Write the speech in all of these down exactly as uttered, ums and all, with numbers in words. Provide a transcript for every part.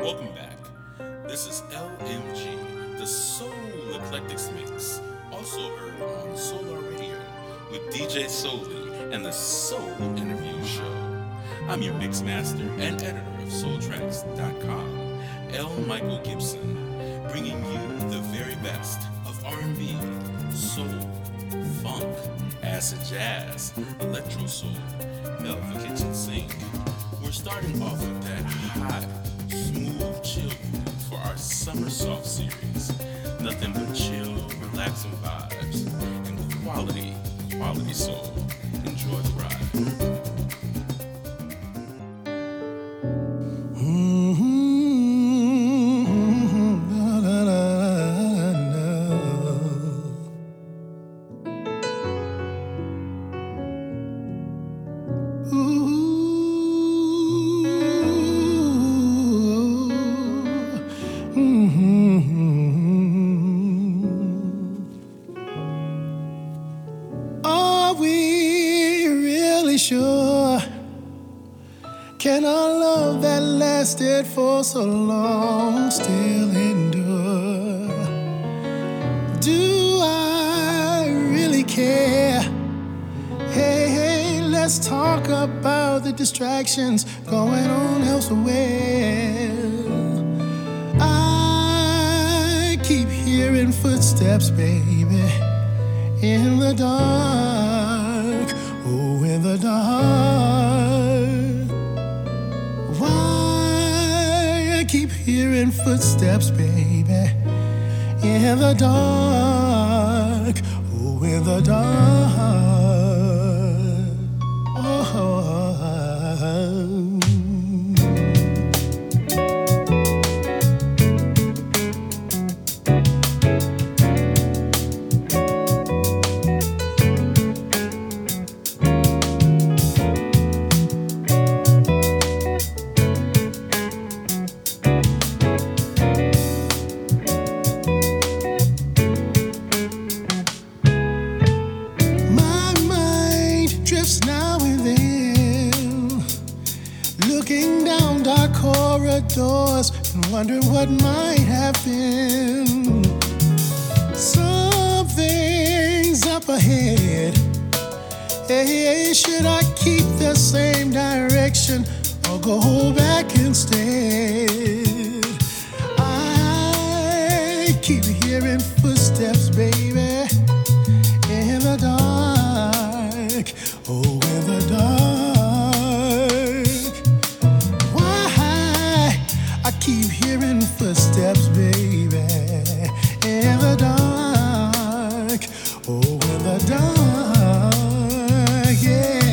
Welcome back. This is L M G, the Soul Eclectics Mix, also heard on Solar Radio with D J Soully and the Soul Interview Show. I'm your mix master and editor of Soul Tracks dot com, L. Michael Gibson, bringing you the very best of R and B, soul, funk, acid jazz, electro soul, melt the kitchen sink. We're starting off with that hot, smooth, chill for our Summer Soft series. Nothing but chill, relaxing vibes, and quality, quality soul. Enjoy the ride. For so long still endure? Do I really care? Hey, hey, let's talk about the distractions going on elsewhere. I keep hearing footsteps, baby, in the dark, oh, in the dark. Keep hearing footsteps, baby, in the dark, oh, in the dark, oh. Wondering what might happen. Something's up ahead. Hey, should I keep the same direction or go back instead? I keep hearing footsteps, baby, in the dark, oh, in the dark. Keep hearing footsteps, baby, in the dark, oh, in the dark, yeah.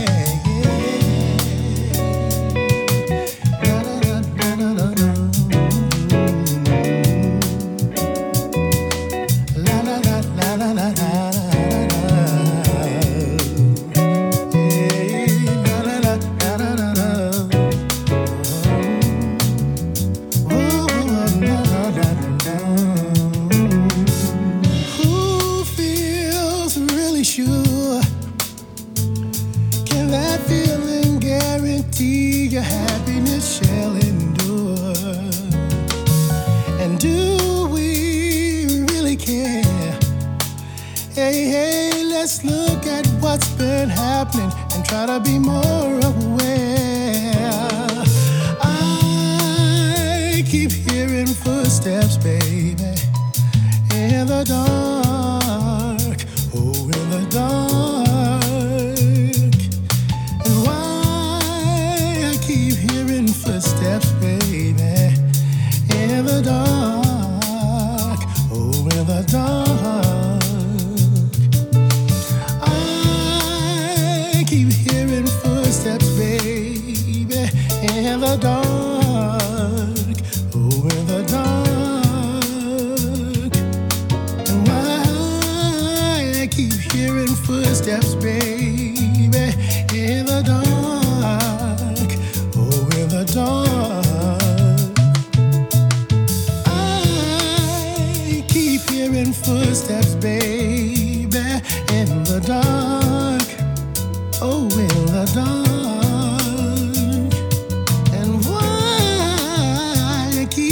Keep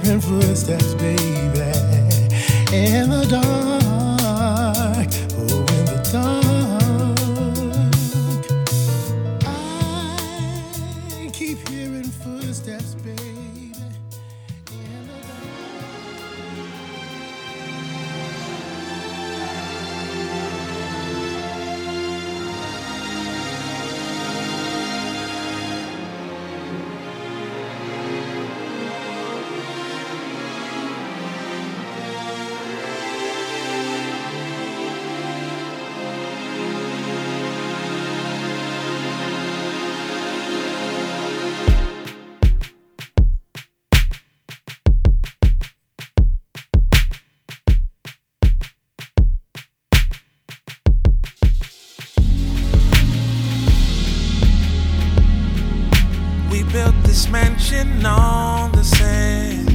hearing footsteps, baby, in the dark, oh, in the dark. I keep hearing footsteps, baby, in the mansion on the sand,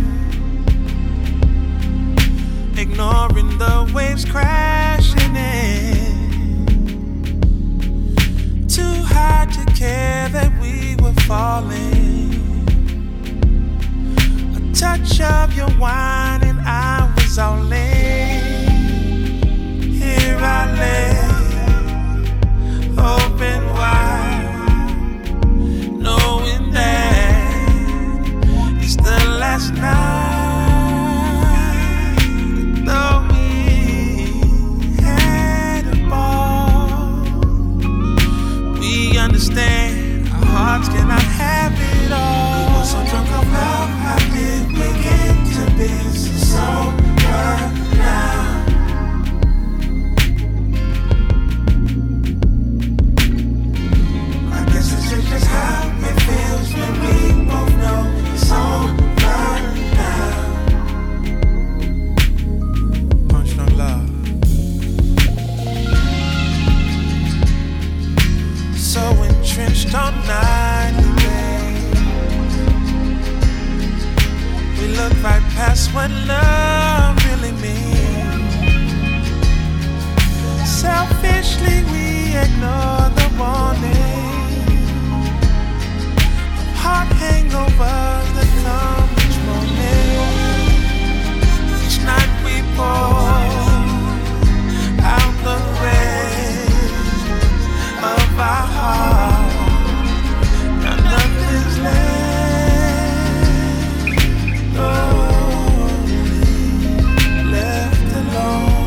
ignoring the waves crashing in. Too high to care that we were falling. A touch of your wine and I was all in. Here I lay, open wide, knowing that the last night, though we had a ball, we understand our hearts cannot have it all. We were so drunk of love, how did we get to be so hurt now? I guess it's just how it feels when we both know it's all right now. Punch drunk love. So entrenched all night away, we look right past what love really means. Selfishly we ignore the warning. Heart hangovers that come each morning. Each night we pour out the rain of our heart. Now nothing's left, lonely, left alone.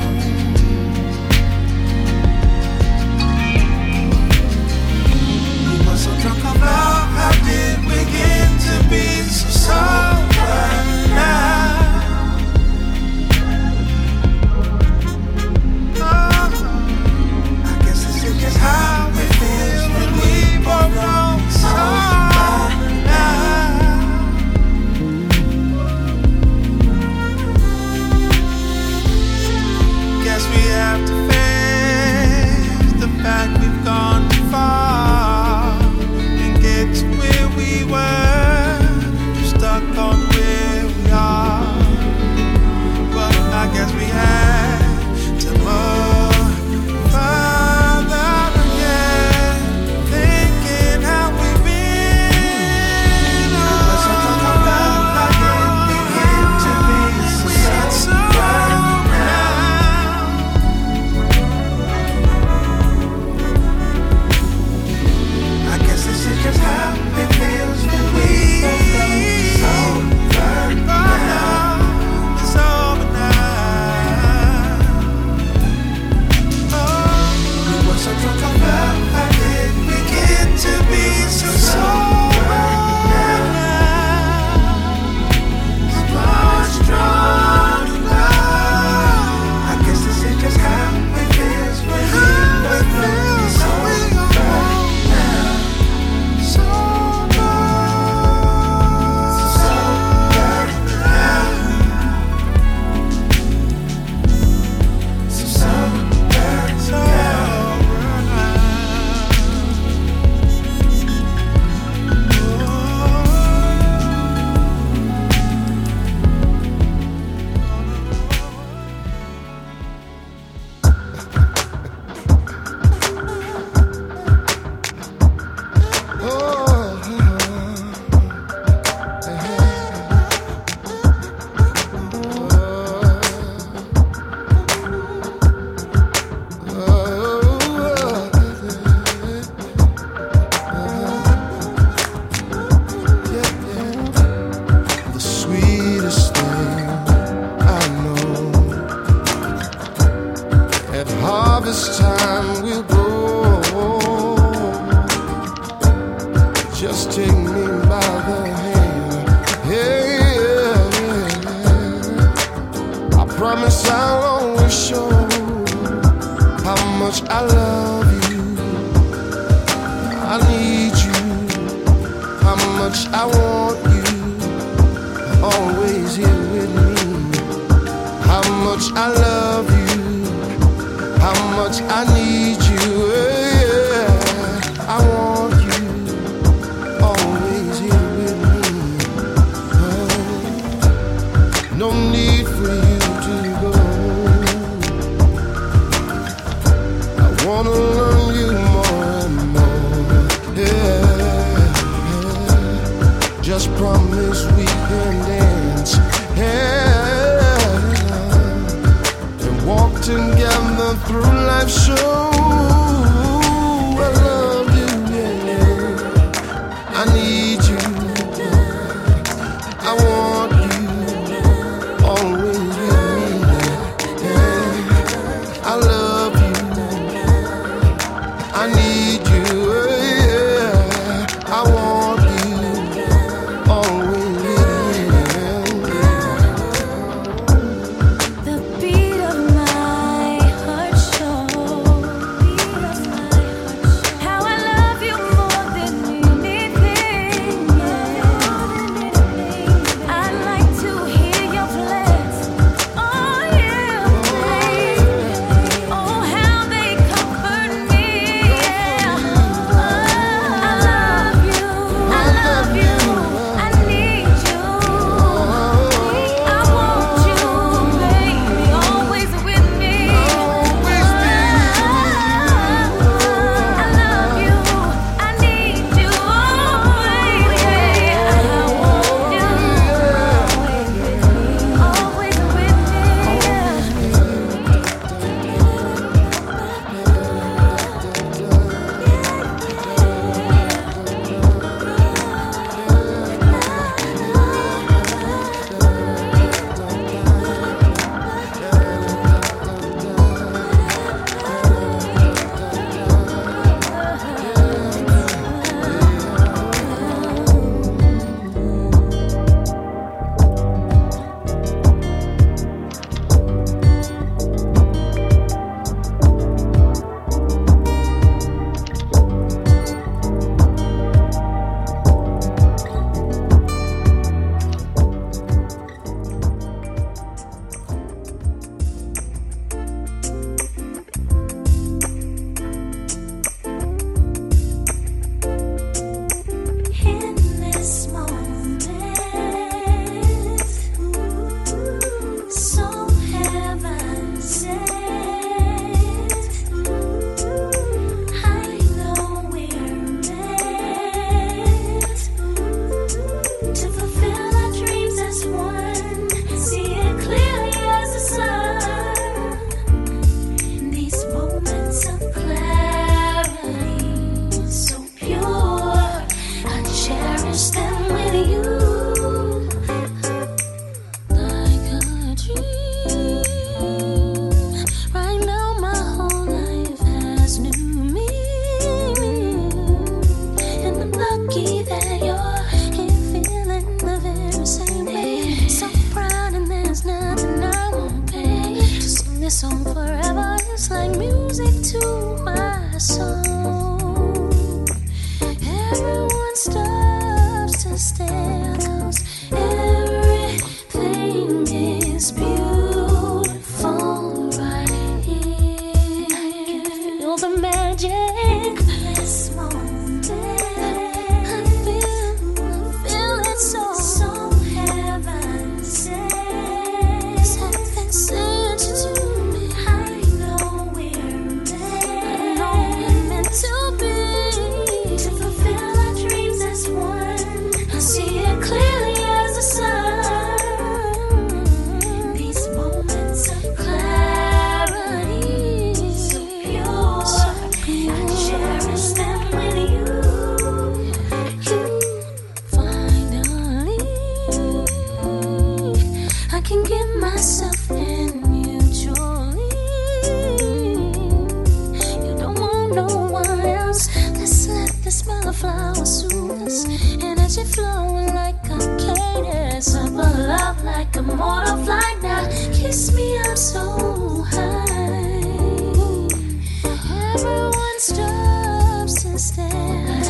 I need you, how much I want you, always here with me, how much I love you, how much I need you, yeah, I want you, always here with me, oh, no need for you to go, I wanna learn you more and more. Yeah, just promise we can dance, yeah, and walk together through life's show. I love you, yeah. I need you, I want you, always with me, yeah. I love you, I need you, yeah. I want you, always with me, yeah. The beat of my heart shows how I love you more than anything. I'd like to hear your plans. Oh yeah, play. Oh how they comfort me. Yeah. I love you. I love you. I need you. I want you, baby. Always with me. I love you. I need you. Baby. I want you. Always with me. Always with me. In this moment, ooh, so heaven sent. Ooh, I know we're meant, ooh, to fulfill our dreams as one. See it clearly as the sun. In these moments of clarity, so pure. I cherish them with you like a dream. Right now, my whole life has new meaning, and I'm lucky that you're here, feeling the very same way. So proud, and there's nothing I won't pay to sing this song forever. It's like music to my soul. Everyone stops to stare, 'cause everything is beautiful right here. I can feel the magic. This moment, I feel, I feel it so, so heaven sent. It's heaven sent to me. I know we're meant, I know we're meant to be, to fulfill our dreams as one. I see it clearly as the sun. These moments of clarity, so pure, I cherish them with you. You finally, I can give myself in you, truly. You don't want no one else. Let's let the smell of flowers soothe us. Energy flowing like a cadence. I'm a love like a mortal fly now. Kiss me, I'm so high. Everyone stops and stares.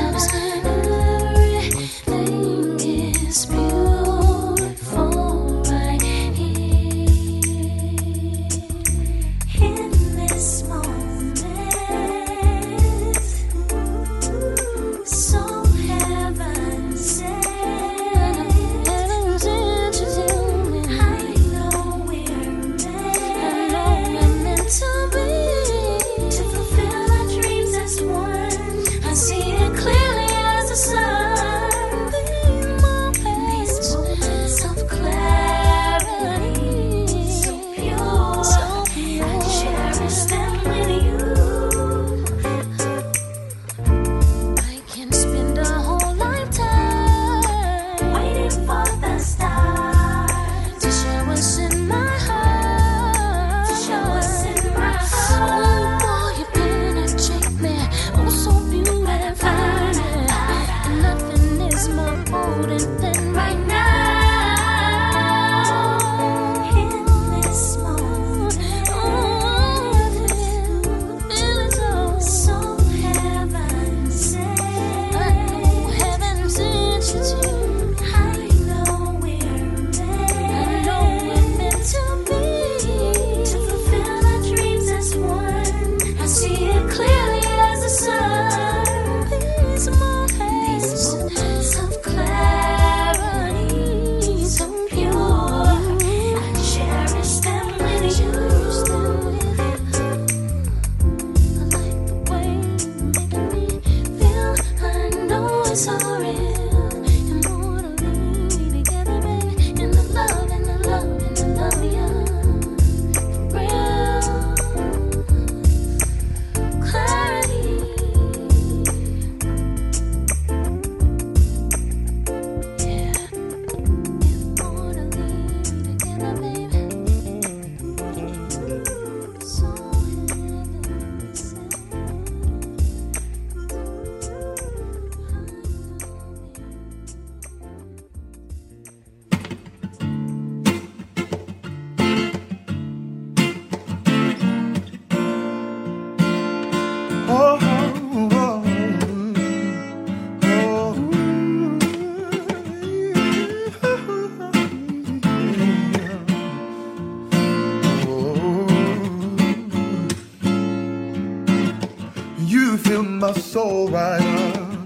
Soul right up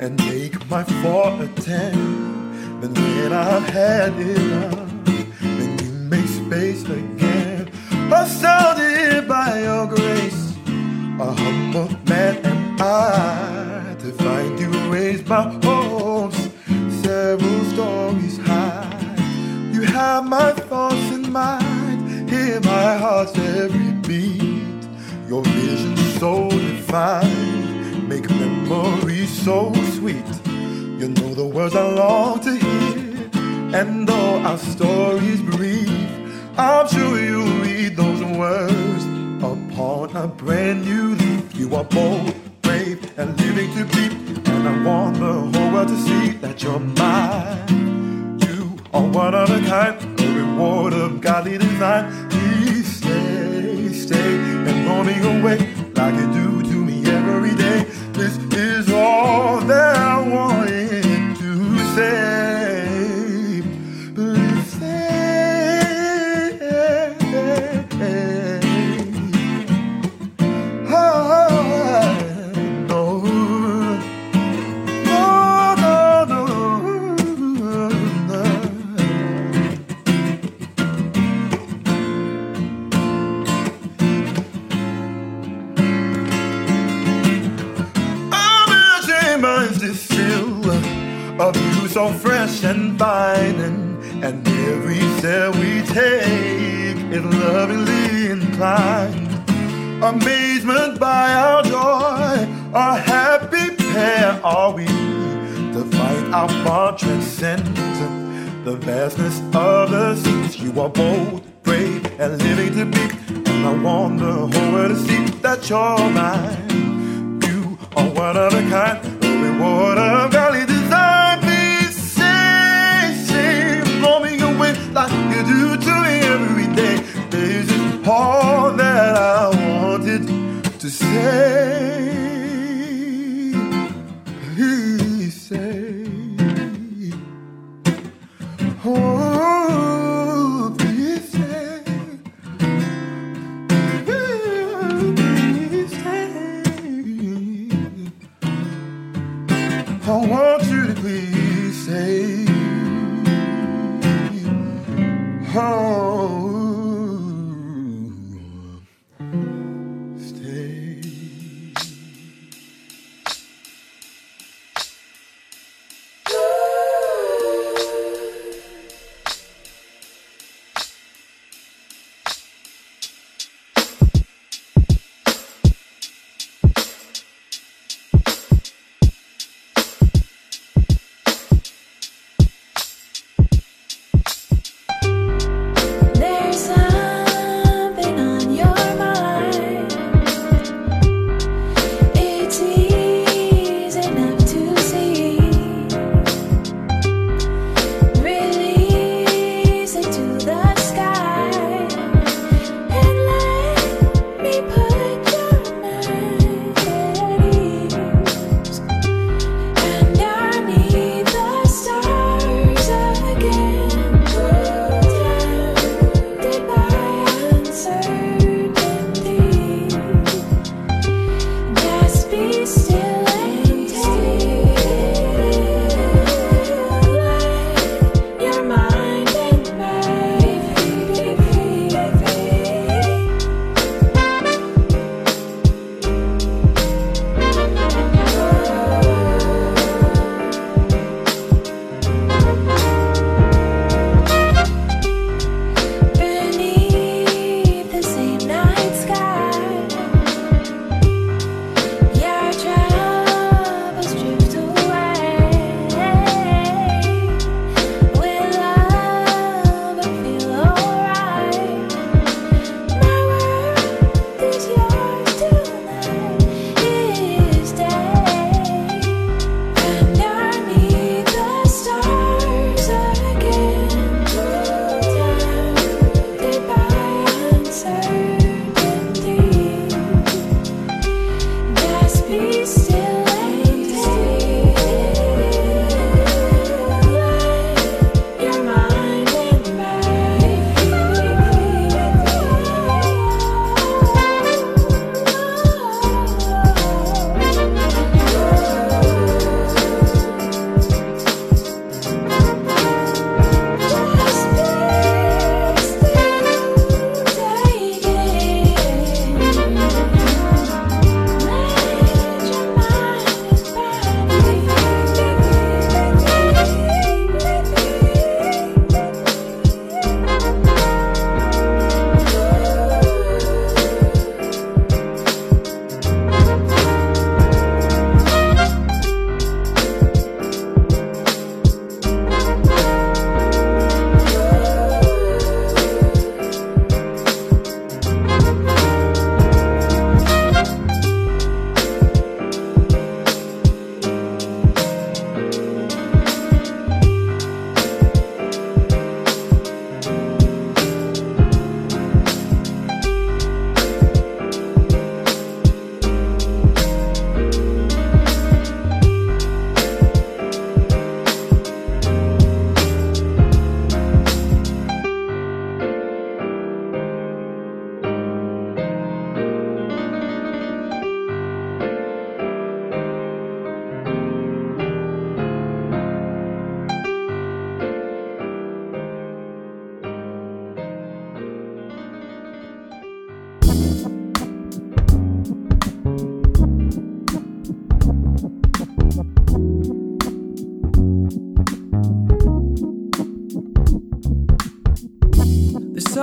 and make my four attend. And when I've had enough, then you make space again. Astounded by your grace, a humble man am I, to find you raised my hopes several stories high. You have my thoughts in mind, hear my heart's every beat. Your vision so defined, make memories so sweet. You know the words I long to hear, and though our story's brief, I'm sure you'll read those words upon a brand new leaf. You are bold, brave, and living to beat, and I want the whole world to see that you're mine. You are one of a kind, a reward of godly design. Please stay, stay, and blow me away like you do to me every day. This is all that I wanted to say. Please say, oh, no, oh, no, no, no. I'm ashamed this of you, so fresh and fine, and, and every step we take is lovingly inclined. Amazement by our joy, our happy pair are we, to find our far transcend the vastness of the seas. You are bold, brave, and living to be, and I want the whole world to see that you're mine. You are one of a kind, a reward of godly design. Like you do to me every day. This is all that I wanted to say. Please say, oh, please say, please say. I want you to please say. Oh, stay.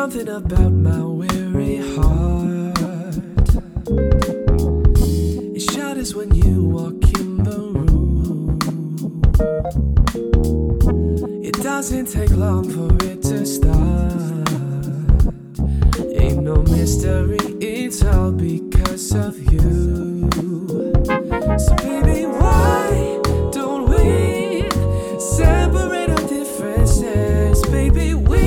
something about my weary heart. It shatters when you walk in the room. It doesn't take long for it to start. Ain't no mystery, it's all because of you. So baby, why don't we separate our differences? Baby, we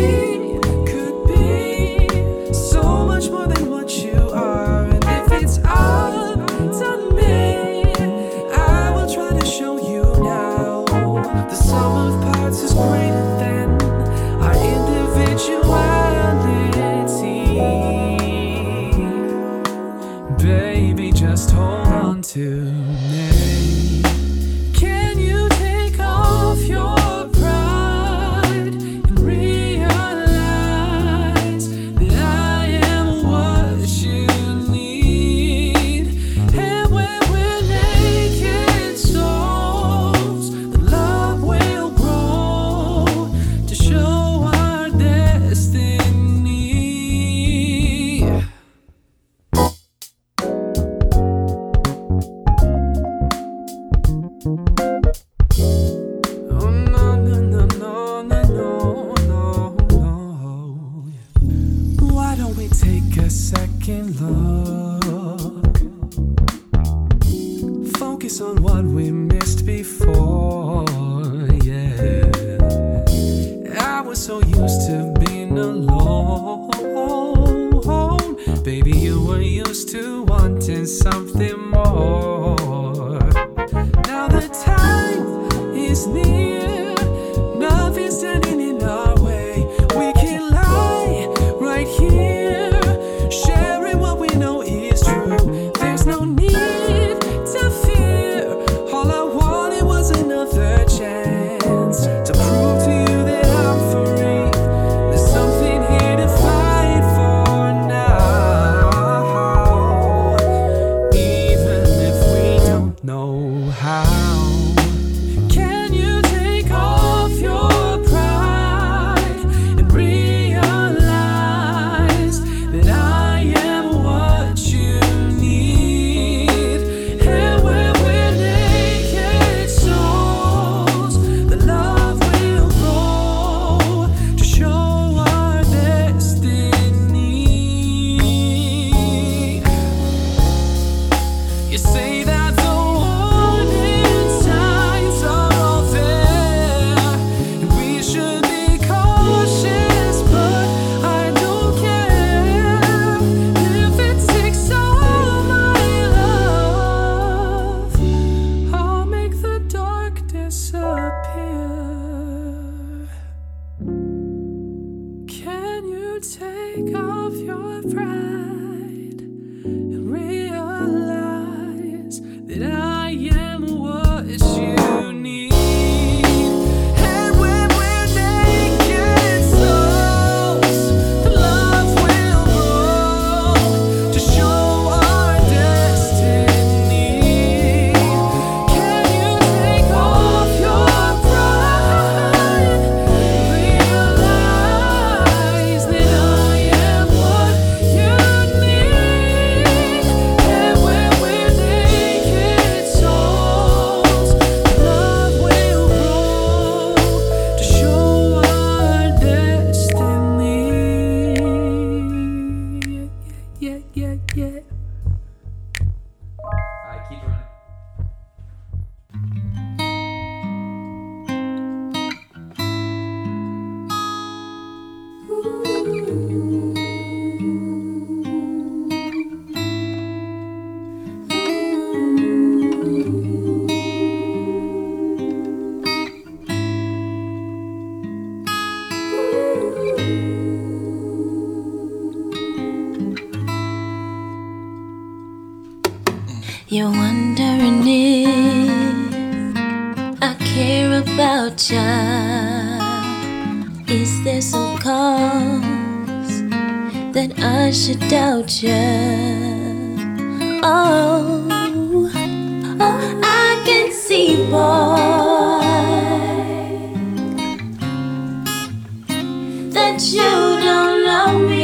you don't love me.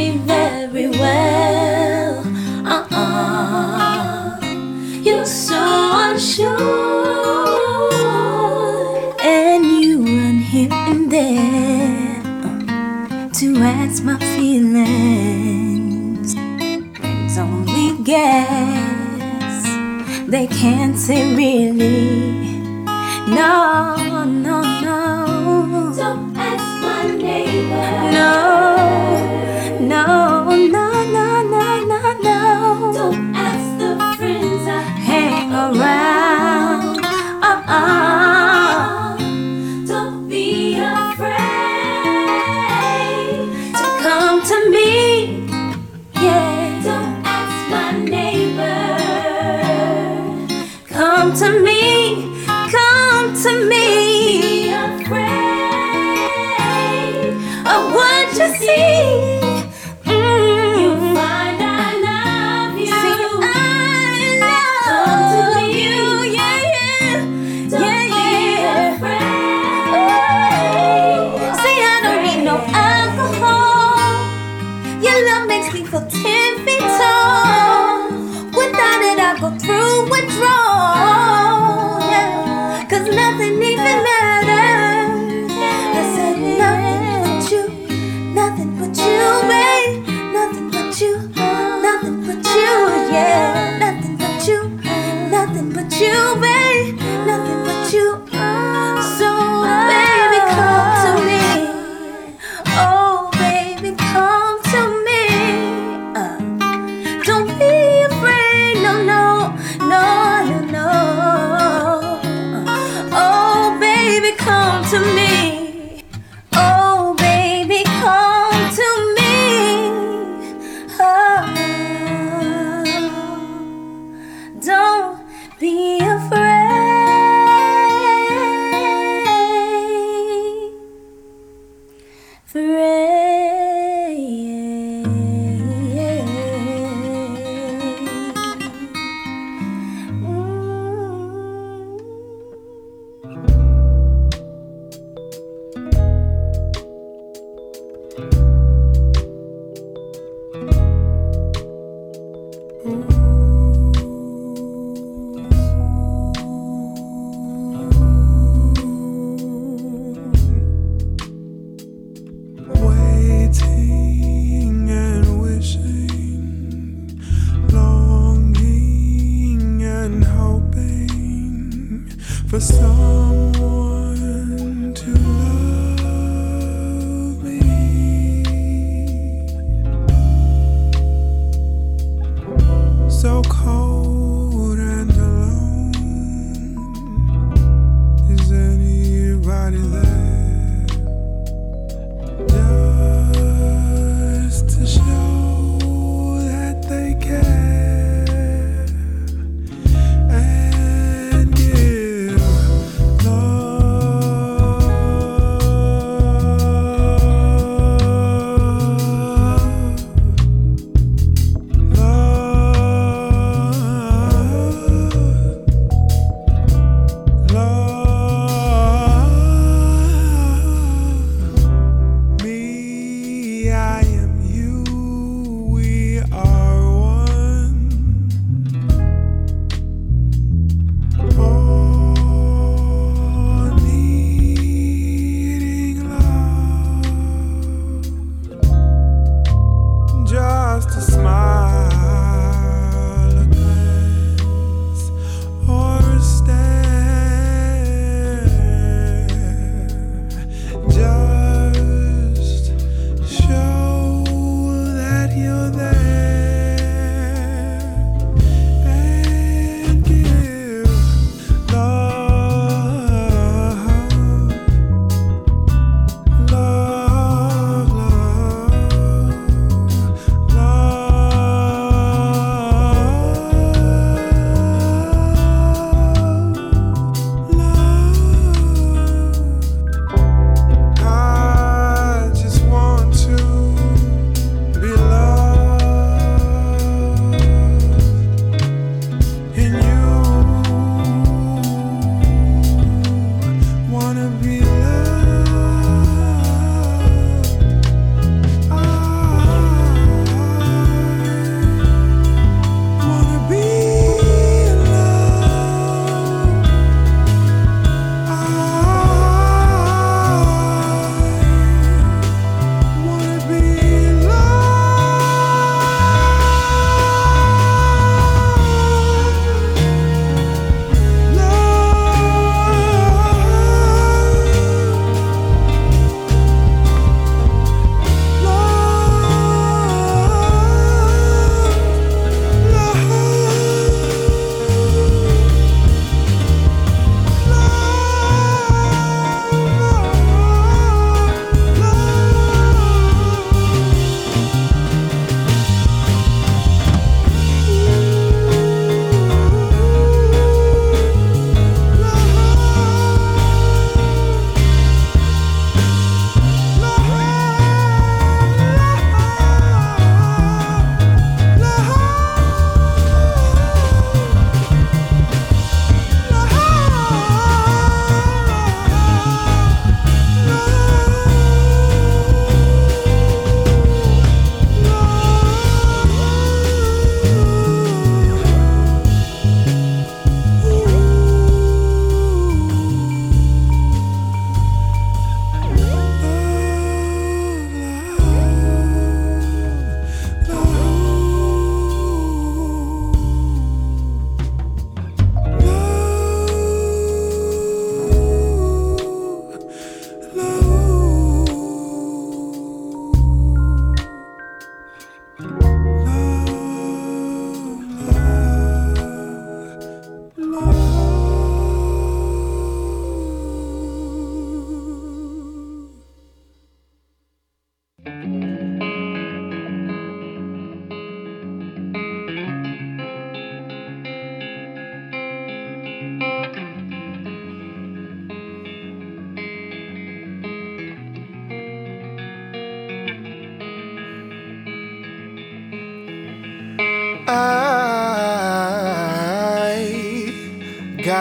wets my feelings. It's only guess. They can't say really. No, no, no. Don't ask my neighbor. No, no, no, no, no, no, no. Don't ask the friends I hang around. Oh, oh. Don't be afraid to come to me. Yeah. Don't ask my neighbor. Come to me. To me, be afraid of what you see. Mm. You'll find I love you. See, I love Come to me. You, yeah, yeah. Don't yeah, yeah. be afraid. Oh. See, I don't need no alcohol. Your love makes me feel ten feet tall. Without it, I go through withdrawal. Nothing even matters. I said nothing but you, nothing but you, babe. Nothing but you, nothing but you, yeah. Nothing but you, nothing but you, babe. Nothing but you. So baby, come to me. Oh baby, come to me. Uh, don't be afraid, no, no, no, no, no. Come to me, oh baby, come to me. Oh, don't be afraid, afraid. Mm. Love.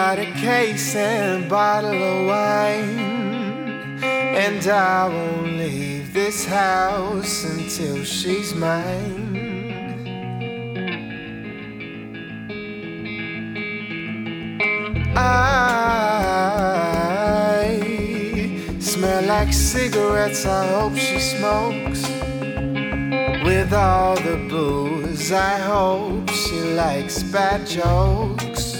got a case and bottle of wine, and I won't leave this house until she's mine. I smell like cigarettes, I hope she smokes. With all the booze, I hope she likes bad jokes.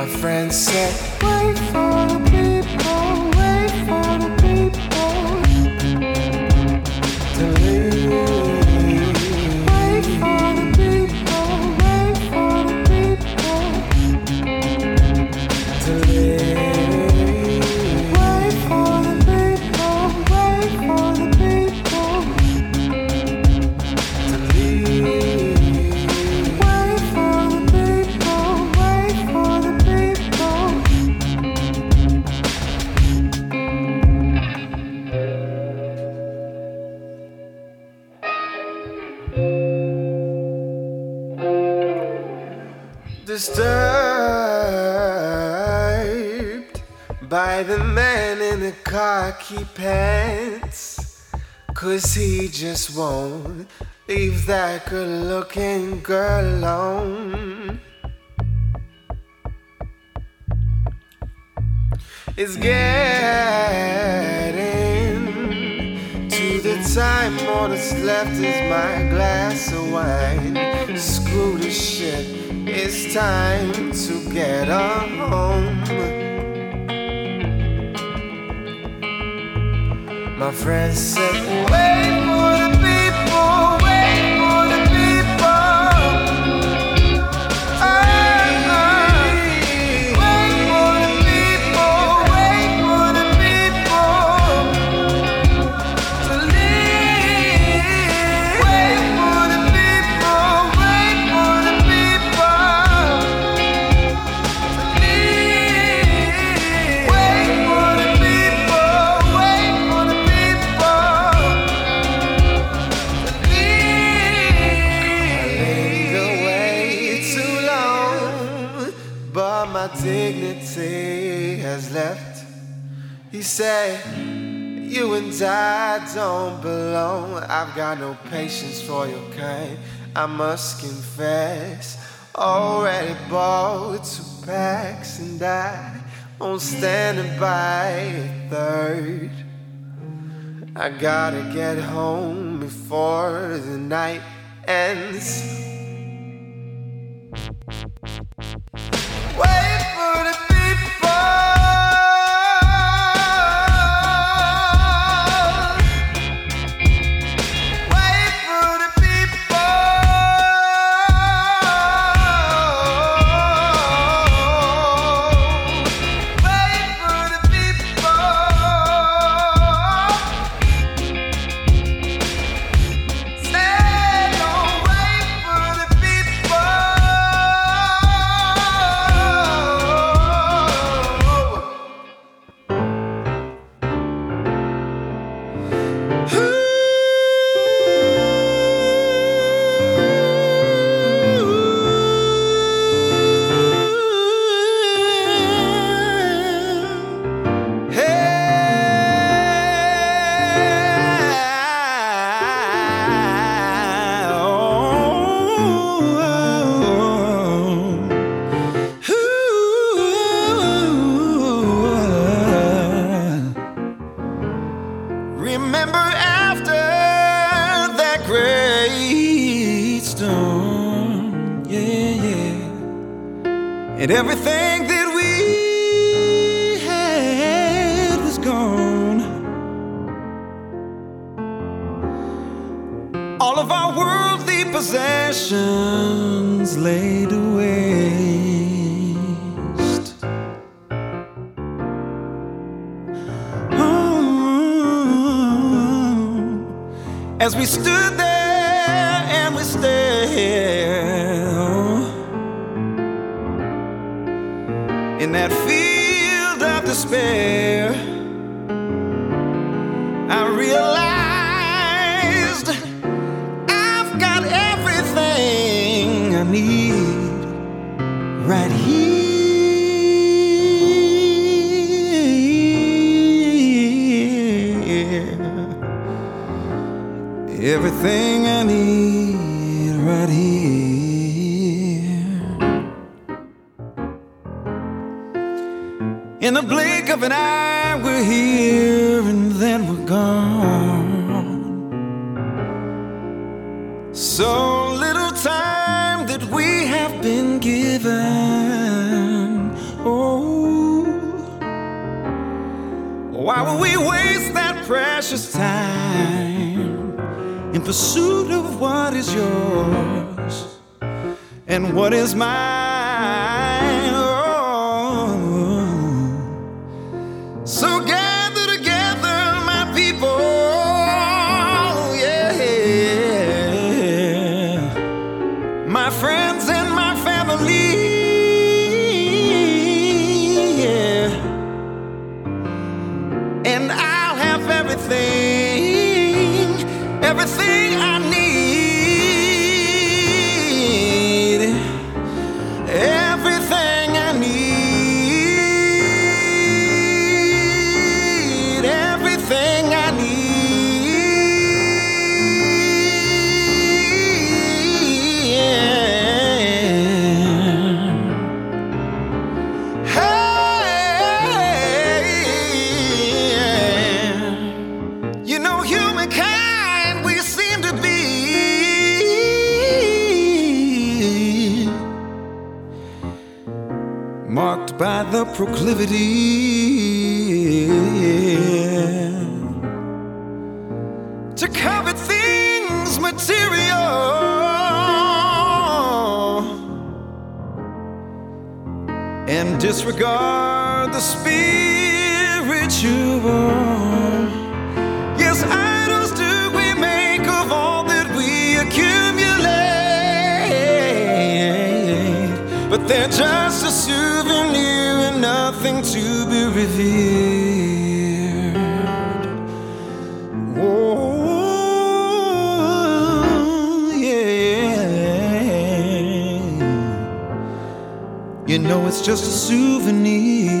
My friend said, wait for the people, wait for the people to leave. Wait for the people, wait for the people to leave. Wait for the people, wait for the people to leave. Wait for the people, wait for the people. Disturbed by the man in the khaki pants, 'cause he just won't leave that good-looking girl alone. It's getting to the time, all that's left is my glass of wine. Screw this shit, it's time to get on home. My friend said, wait for the people, wait for the people. Aye, aye. Wait for the people, wait for the people to leave. Wait for the people, wait for the people. Dignity has left. He said, you and I don't belong. I've got no patience for your kind. I must confess, already bought two packs, and I won't stand by a third. I gotta get home before the night ends. Wait for the people. And everything that we had was gone. All of our worldly possessions laid to waste. Oh. As we stood there and we stared in that field of despair, I realized I've got everything I need right here. Everything I need right here. In the blink of an eye, we're here and then we're gone. So been given, oh, why would we waste that precious time in pursuit of what is yours and what is mine? Oh, so gather together, my people, yeah, my friends and my family, yeah. And I'll have everything, everything I need, everything I need, everything I need, yeah. Marked by the proclivity, yeah, to covet things material and disregard the spiritual. Yes, idols do we make of all that we accumulate, but they're just a soup and nothing to be revered. Oh, yeah. You know it's just a souvenir.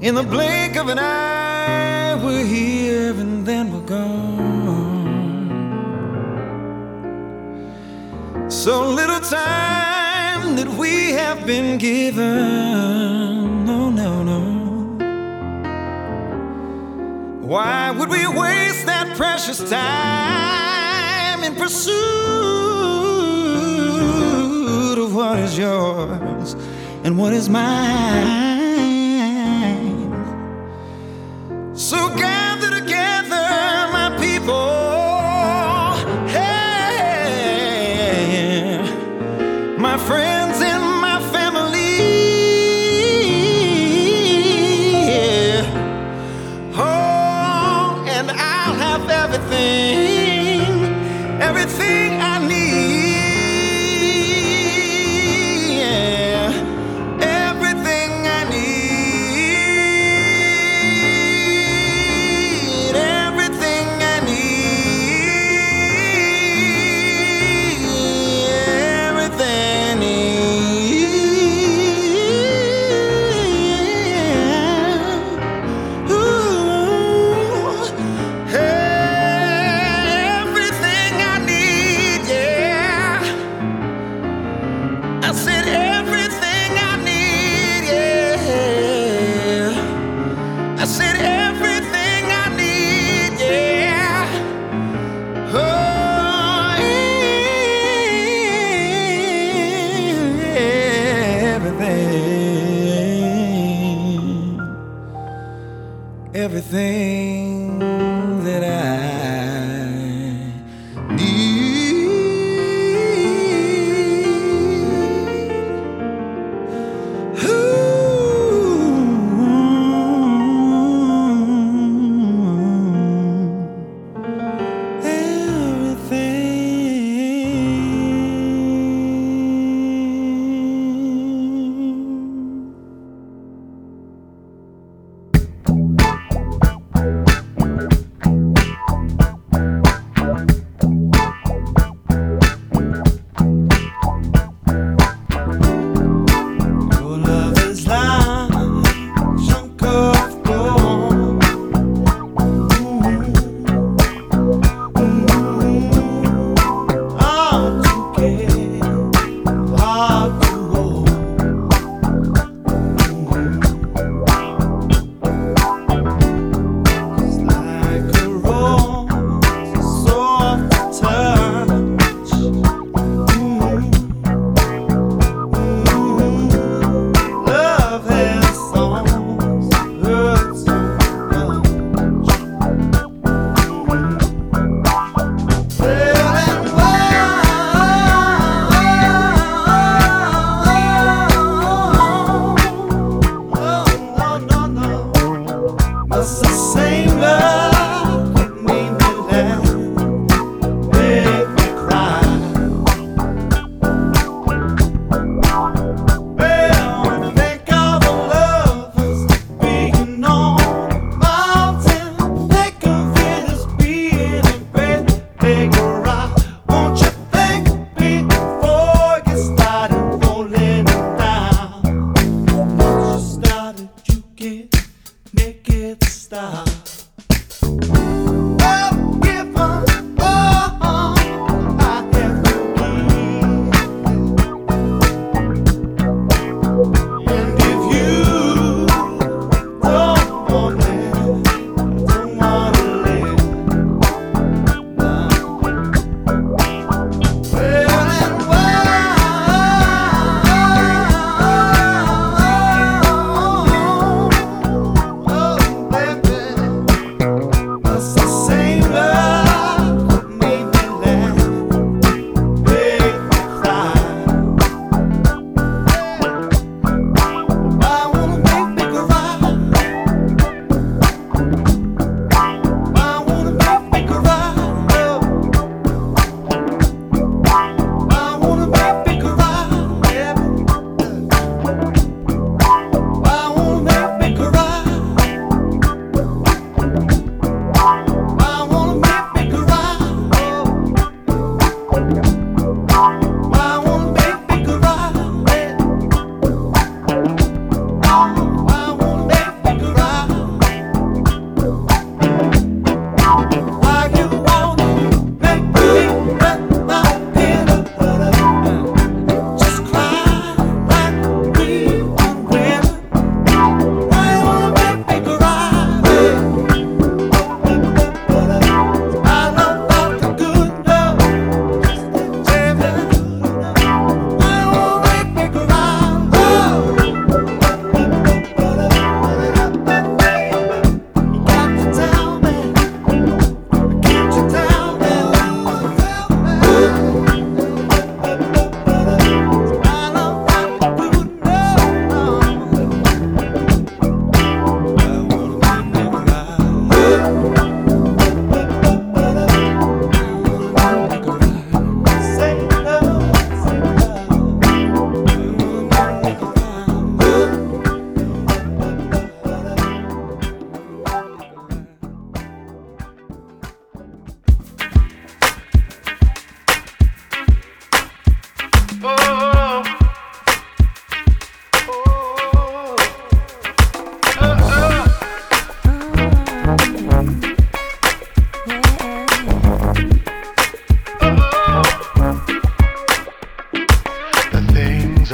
In the blink of an eye, we're here and then we're gone. So little time that we have been given, no, no, no. Why would we waste that precious time in pursuit of what is yours and what is mine? So gather together, my people, my friends and my family, yeah. Oh, and I'll have everything, everything I need, yeah. Everything I need.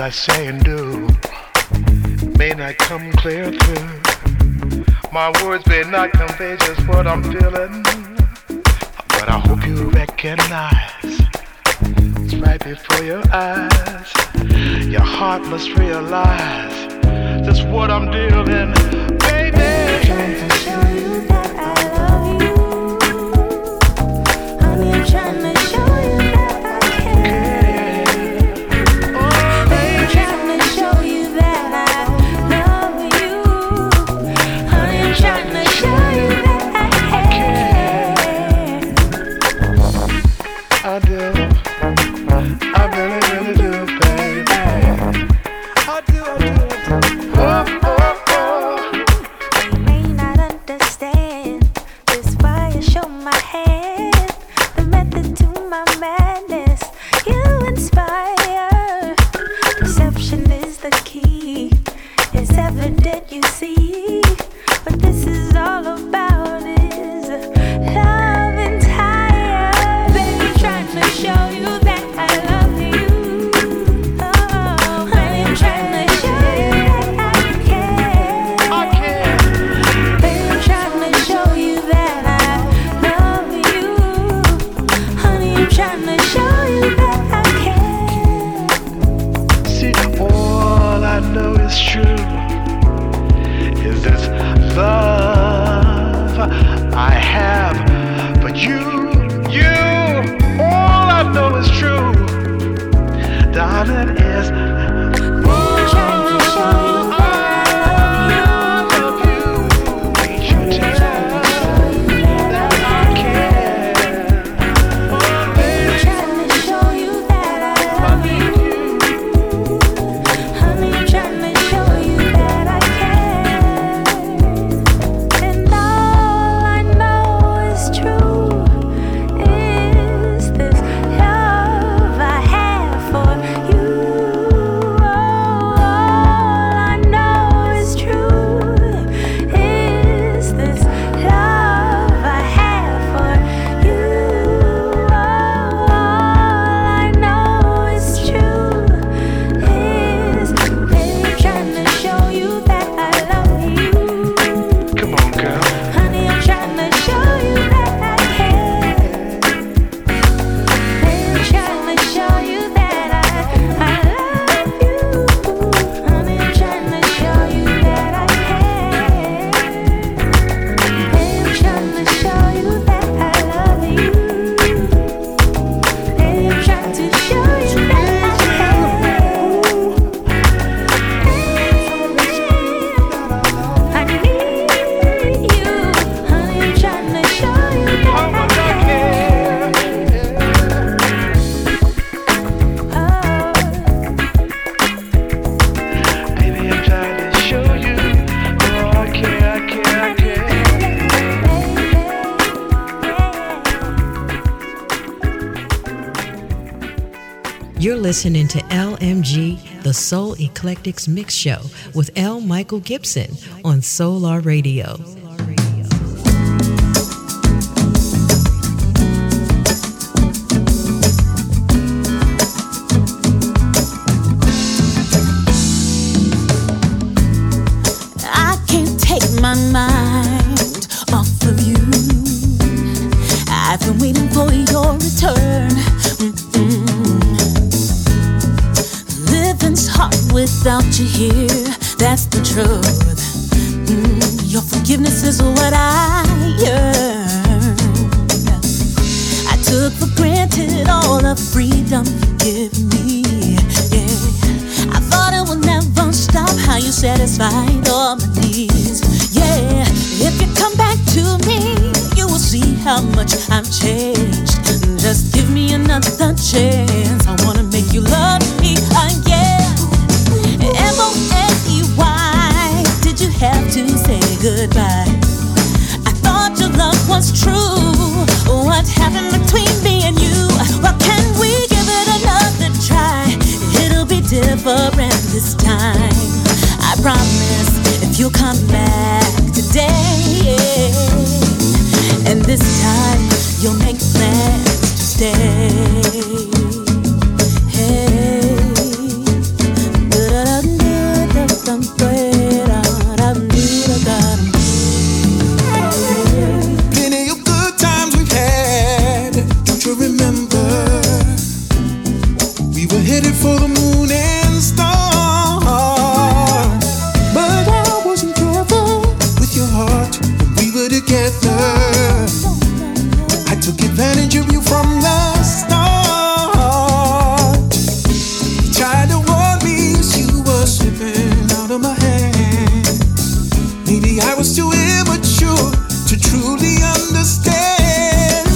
I say and do may not come clear through. My words may not convey just what I'm feeling, but I hope you recognize it's right before your eyes. Your heart must realize just what I'm dealing, baby. I'm trying to show you that I love you. Honey, I'm trying to show you. Listening to L M G, the Soul Eclectics Mix Show with L. Michael Gibson on Solar Radio. I can't take my mind off of you. I've been waiting for your return. Without you here, that's the truth. Mm, your forgiveness is what I yearn. I took for granted all the freedom you give me. Yeah, I thought it would never stop how you satisfied all my needs. Yeah, if you come back to me, you will see how much I've changed. Just give me another chance. I wanna make you love me again. M O S E Y, did you have to say goodbye? I thought your love was true. What happened between me and you? Well, can we give it another try? It'll be different this time. I promise if you'll come back today, and this time you'll make plans to stay. We're headed for the moon and stars. But I wasn't careful with your heart when we were together. I took advantage of you from the start. You tried to warn me as you were slipping out of my hands. Maybe I was too immature to truly understand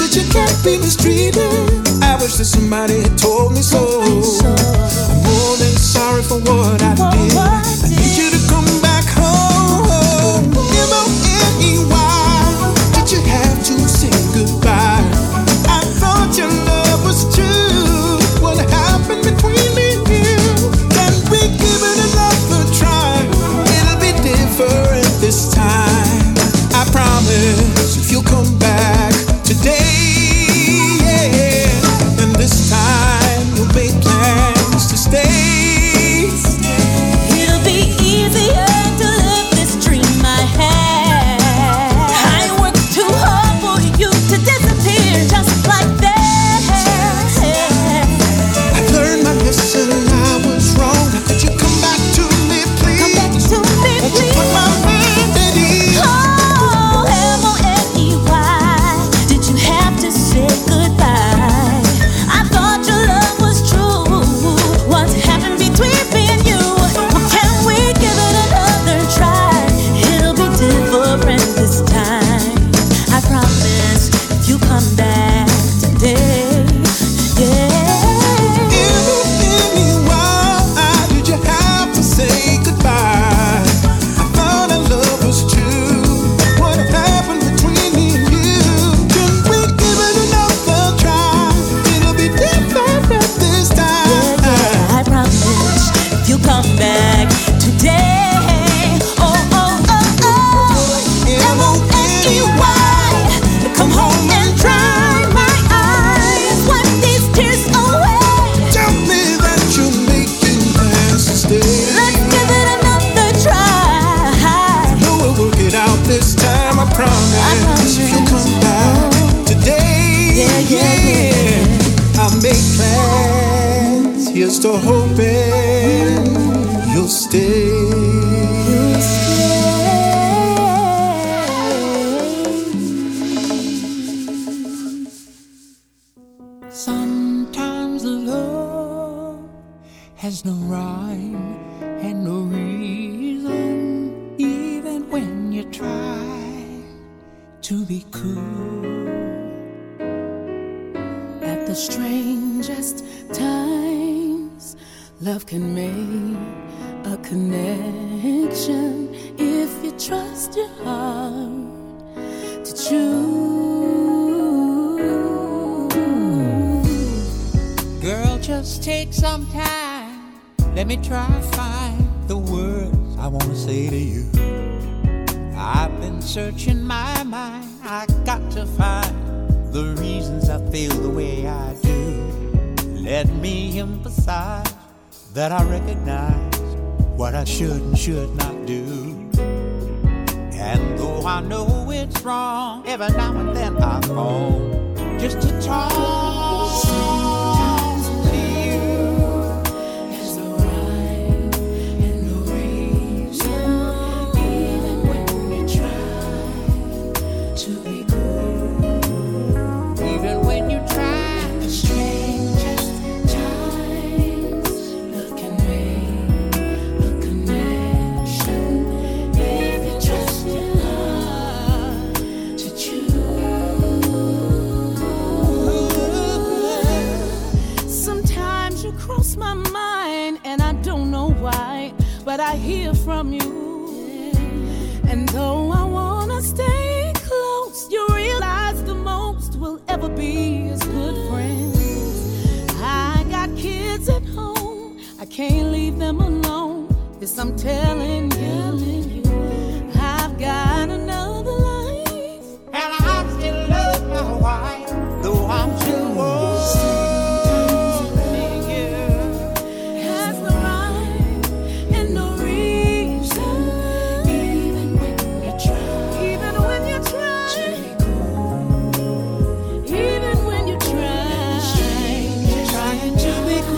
that you can't be mistreated. I wish that somebody had told me so. I'm more than sorry for what I did. I need you to come back home. M O N E Y. Did you have to say goodbye? I thought your love was true. What happened between me and you? Can we give it another try? It'll be different this time. I promise if you'll come back today. So hoping you'll stay. You'll stay. Sometimes love has no rhyme and no reason, even when you try to be cool. At the strangest time, love can make a connection if you trust your heart to choose. Girl, just take some time. Let me try to find the words I want to say to you. I've been searching my mind. I got to find the reasons I feel the way I do. Let me emphasize that I recognize what I should and should not do. And though I know it's wrong, every now and then I fall just to talk to you. There's no rhyme and no reason, even when you try to be cool. Even when you try to stray. My mind, and I don't know why, but I hear from you. And though I wanna stay close, you realize the most we'll ever be is good friends. I got kids at home, I can't leave them alone. Yes, I'm telling you, I've got another life, and I still love my wife, though I'm too old. Trying to be cool.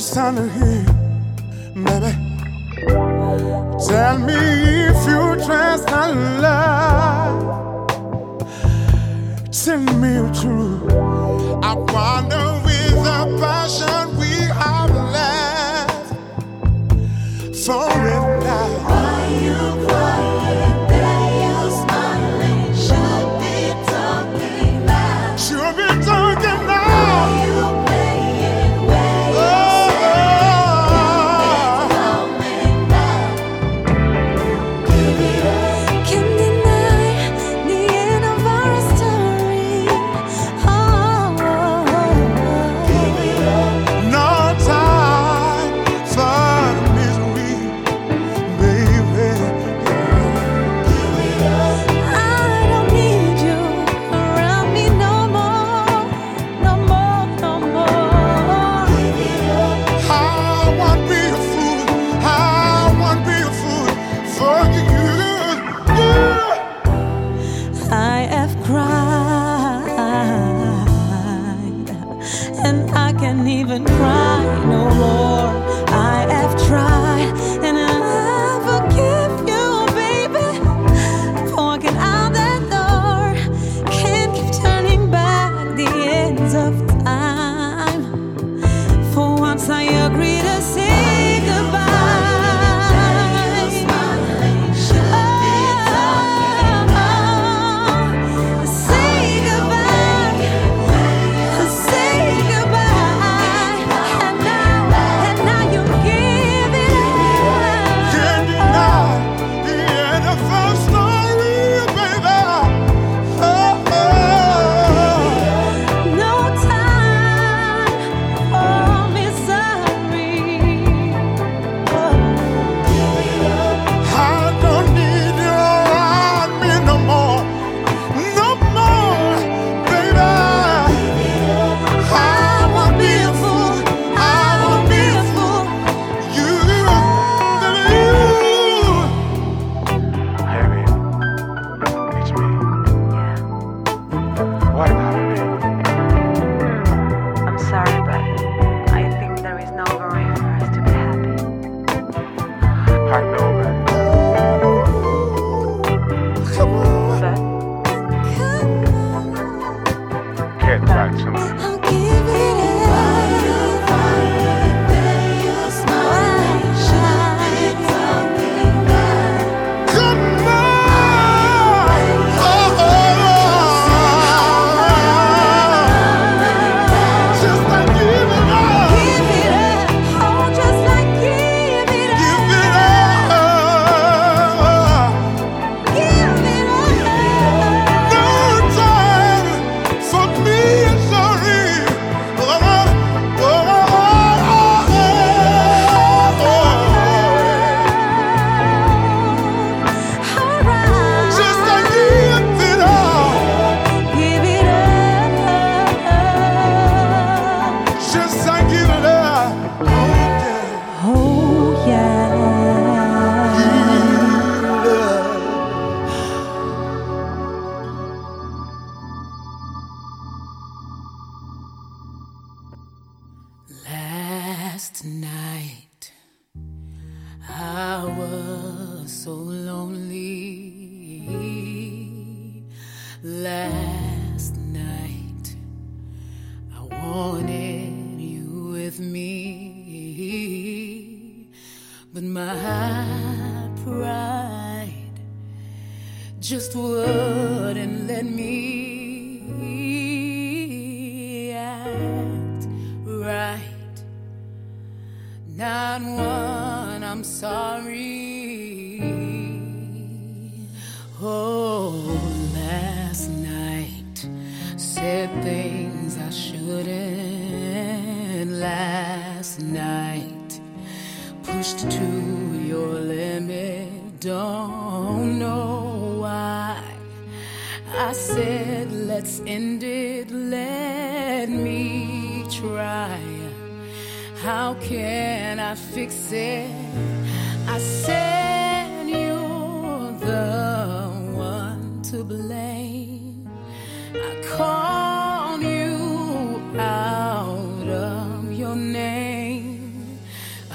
It's time to hear, baby. Tell me if you trust Allah. Tell me the truth. I wonder with the passion we have left for it now. Are you quiet? There you're smiling. Should be talking now. Should be talking now.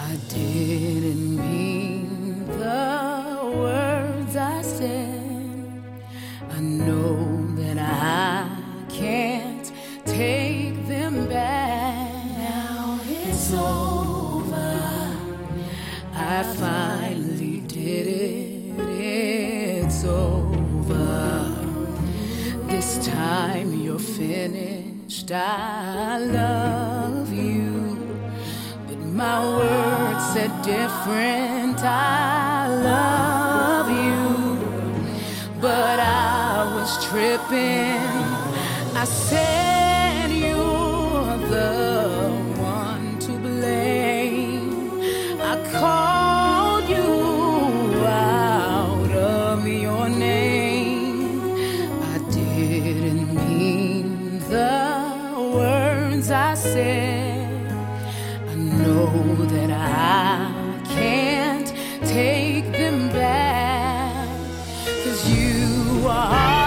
I didn't mean finished. I love you, but my words said different. I love you, but I was tripping. I said you're the one to blame. I called you out of your name. I didn't mean the words I said. I know that I can't take them back, 'cause you are love.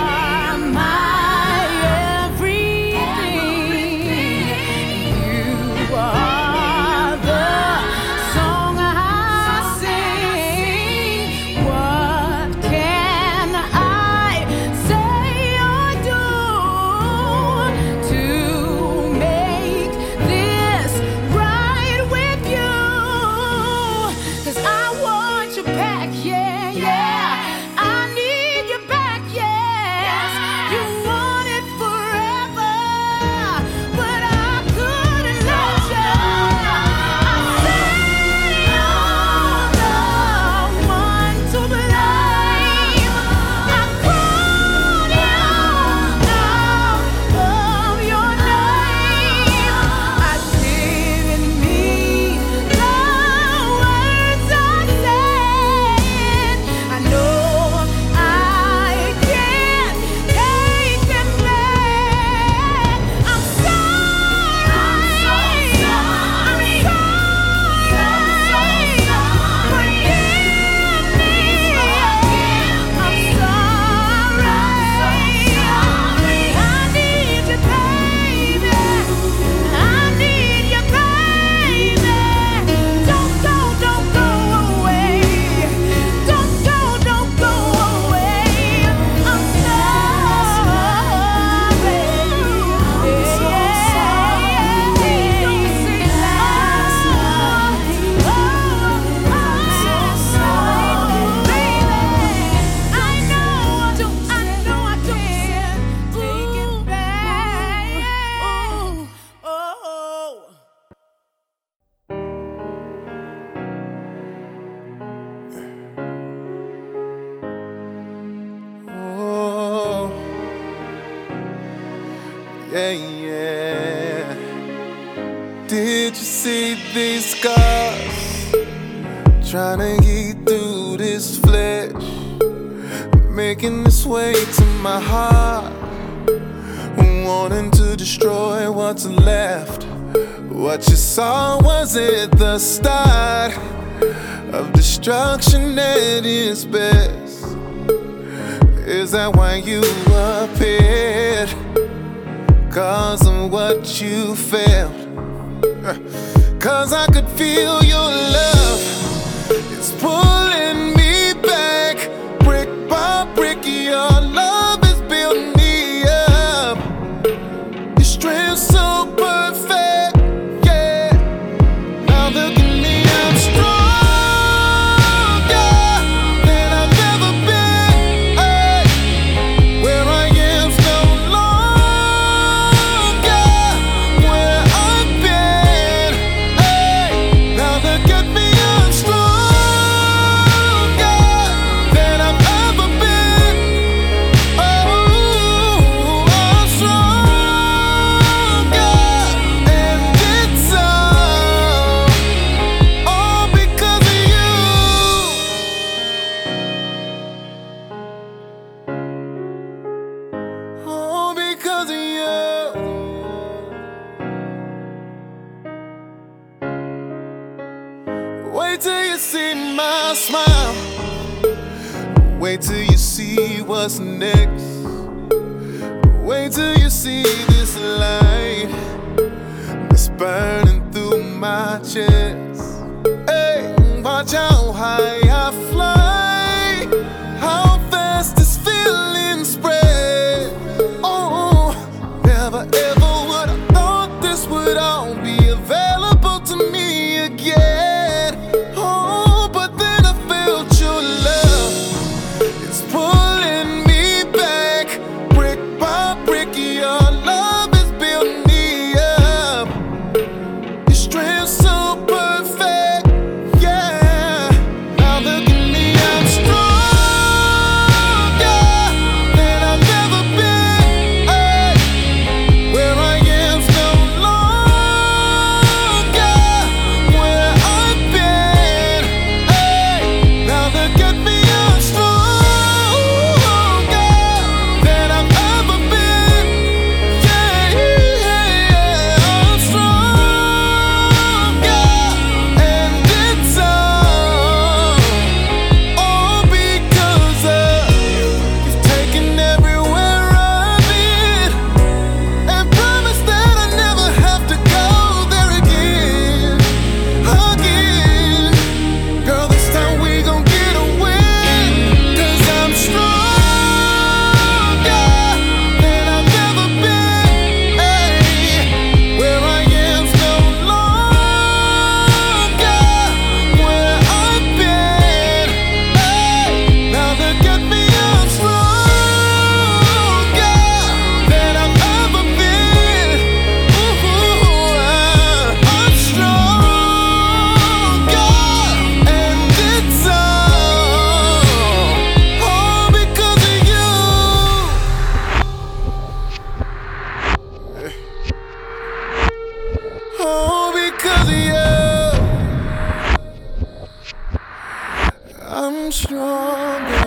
I'm stronger.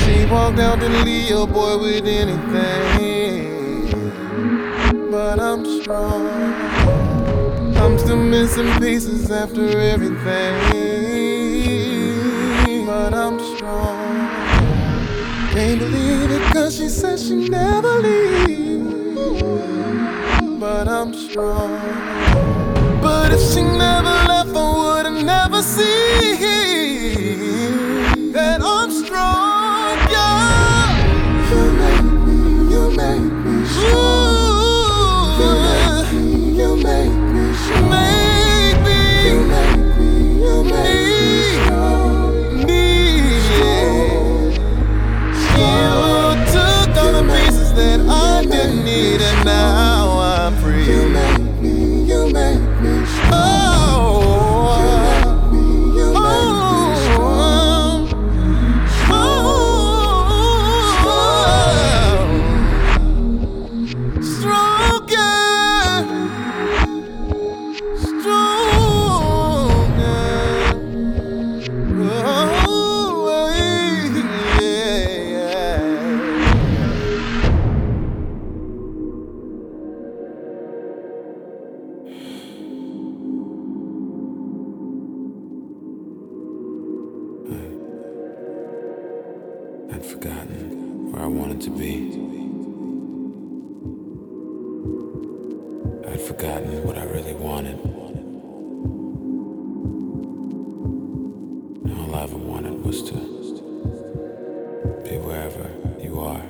She walked out to leave a boy with anything, but I'm stronger. I'm still missing pieces after everything, but I'm stronger. Can't believe it, cause she said she never leaves, but I'm strong. But if she never left, I would've never seen that I'm strong, yeah. You make me, you make me strong. Ooh. You make me, you make me strong. Make me. You make me, you make me strong. Need you took all the pieces that I didn't need, and now I'm free. You make me, you make me. Oh, you make me, you make me strong. Oh, oh, strong. Strong, yeah. Strong, yeah. Oh, yeah. I'd forgotten where I wanted to be. I'd forgotten what I really wanted. And all I ever wanted was to be wherever you are.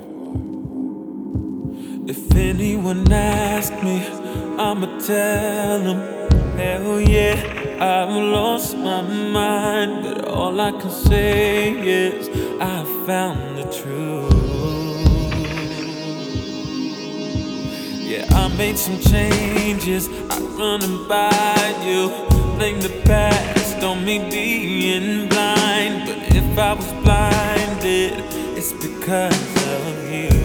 If anyone asks me, I'ma tell them, hell yeah. I've lost my mind, but all I can say is I found the truth. Yeah, I made some changes, I'm running by you. Blame the past on me being blind, but if I was blinded, it's because of you.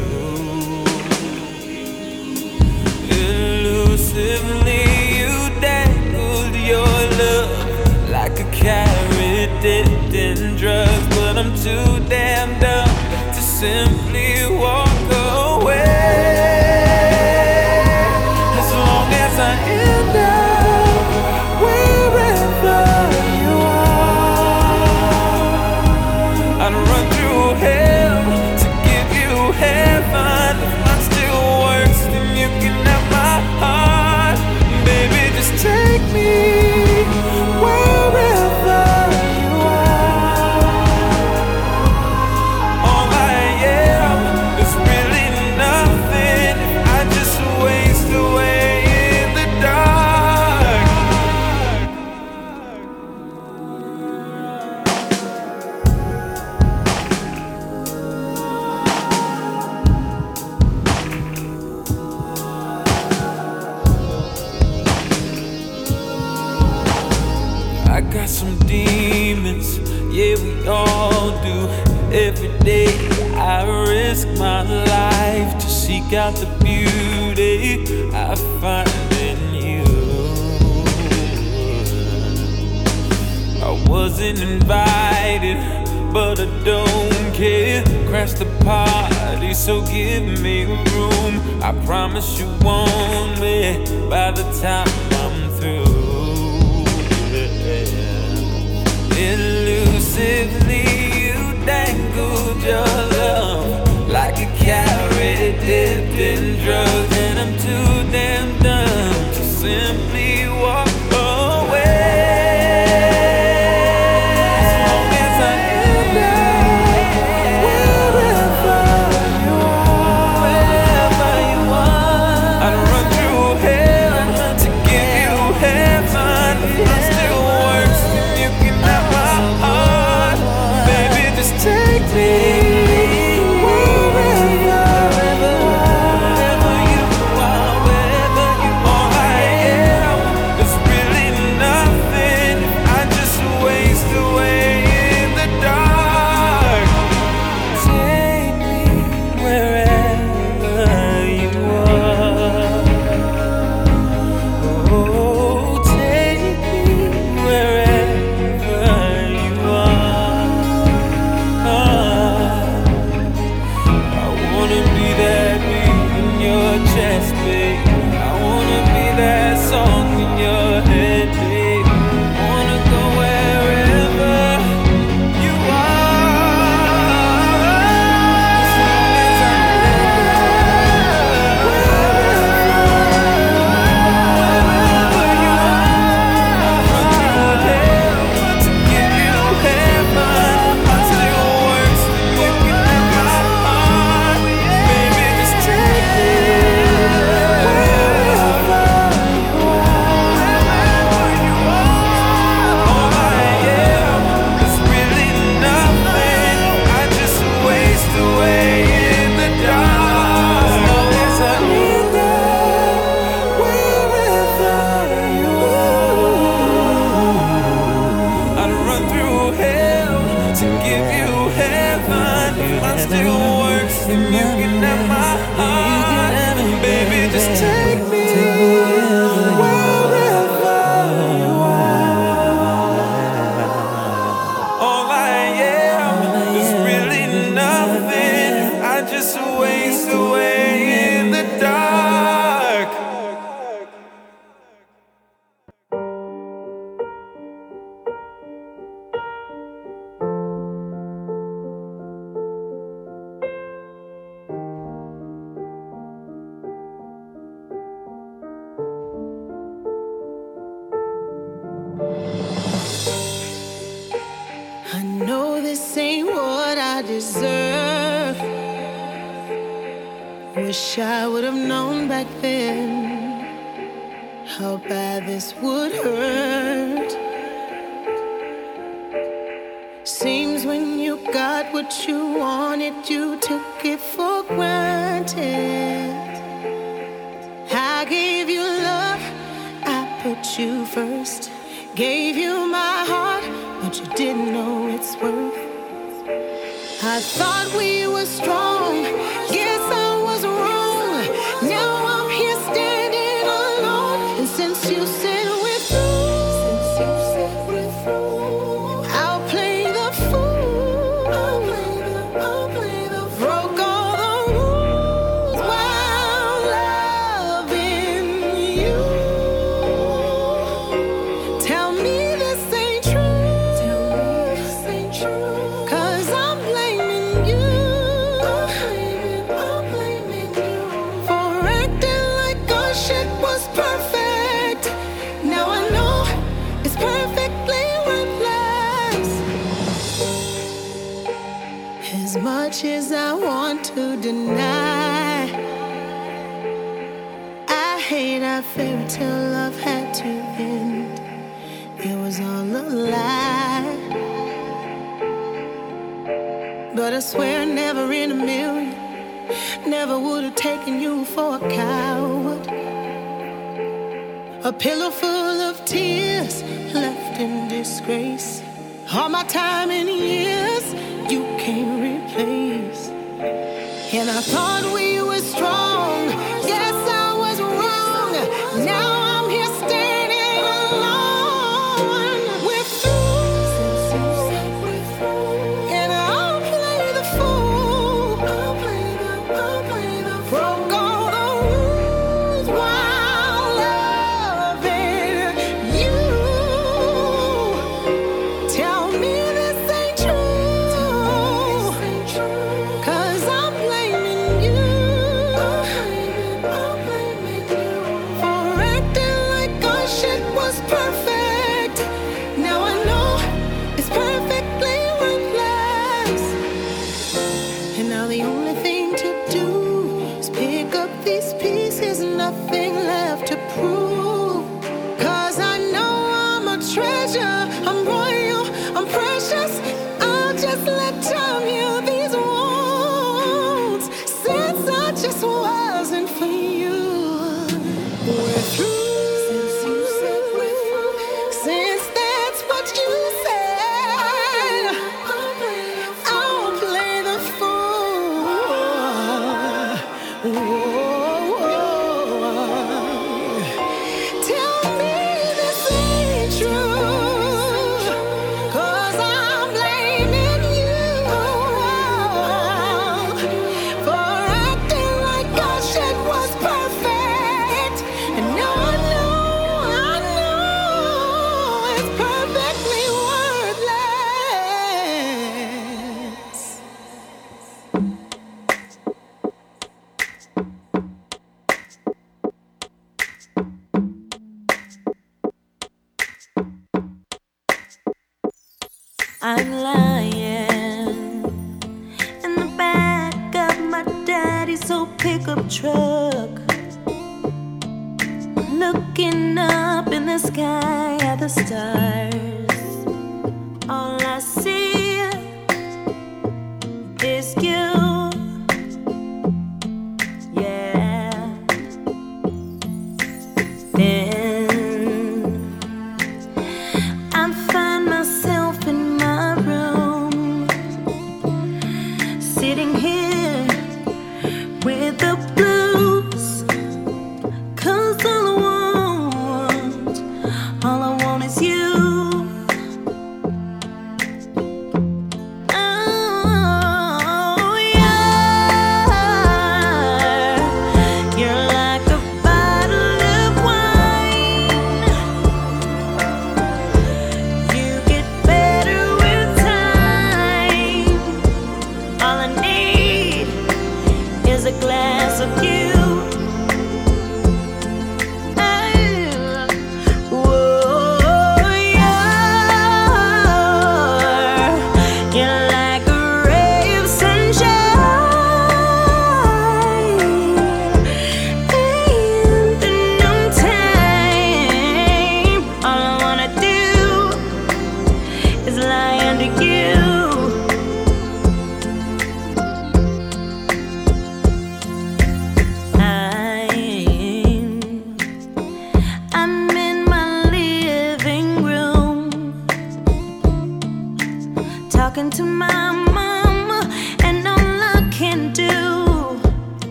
Elusively, you dangled your love like a carrot dipped in drugs, but I'm too damn dumb to simply walk away. As long as I end up wherever you are, I'd run through hell to give you heaven. If mine still works, then you can have my heart. Baby, just take me out the beauty I find in you. I wasn't invited, but I don't care. Crash the party, so give me room. I promise you won't be by the time I'm through. Elusively, you dangled your love like a carrot dipped in drugs, and I'm too damn dumb to simply walk away. As long as I end up wherever you are, wherever you are, I'd run through hell to give you heaven. If I still works, then you can have my heart. Baby, just take me. Yeah. still works if you can have my heart. Baby, just take me wherever you are. All I am is really nothing. I just waste away in the dark. I know this ain't what I deserve. Wish I would have known back then how bad this would hurt. Seems when you got what you wanted, you took it for granted. I gave you love, I put you first. Gave you my heart, but you didn't know its worth. I thought we were strong, guess I was wrong. Now I'm here standing alone, and since you said we're through, I'll play the fool. I'll play the, I'll play the fool. Broke all the rules while loving you. Much as I want to deny, I hate our fairy tale love had to end. It was all a lie. But I swear, never in a million, never would have taken you for a coward. A pillow full of tears, left in disgrace. All my time and years you can't replace. And I thought we were strong. Yes, I was wrong. Now I'm here standing alone. We're through, and I'll play the fool. I'll play the, I'll play the fool. Broke all the rules while loving you. Tell me. Sitting here.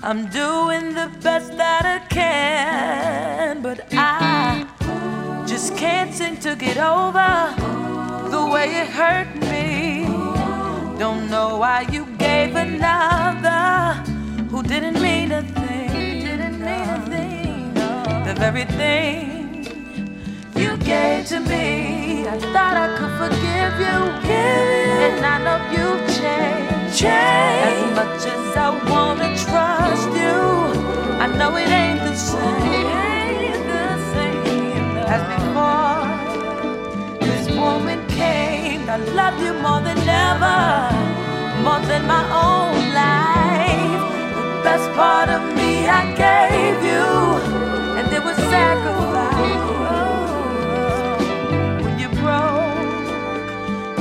I I'm doing the best that I can, but I just can't seem to get over the way it hurt me. Don't know why you gave another who didn't mean a thing. Didn't mean a thing. The very thing you gave to me, I thought I could forgive you, and I know you've changed. Change. As much as I wanna trust you, I know it ain't the same, ain't the same no. As before this woman came, I love you more than ever, more than my own life. The best part of me I gave you, and it was sacrifice. When you broke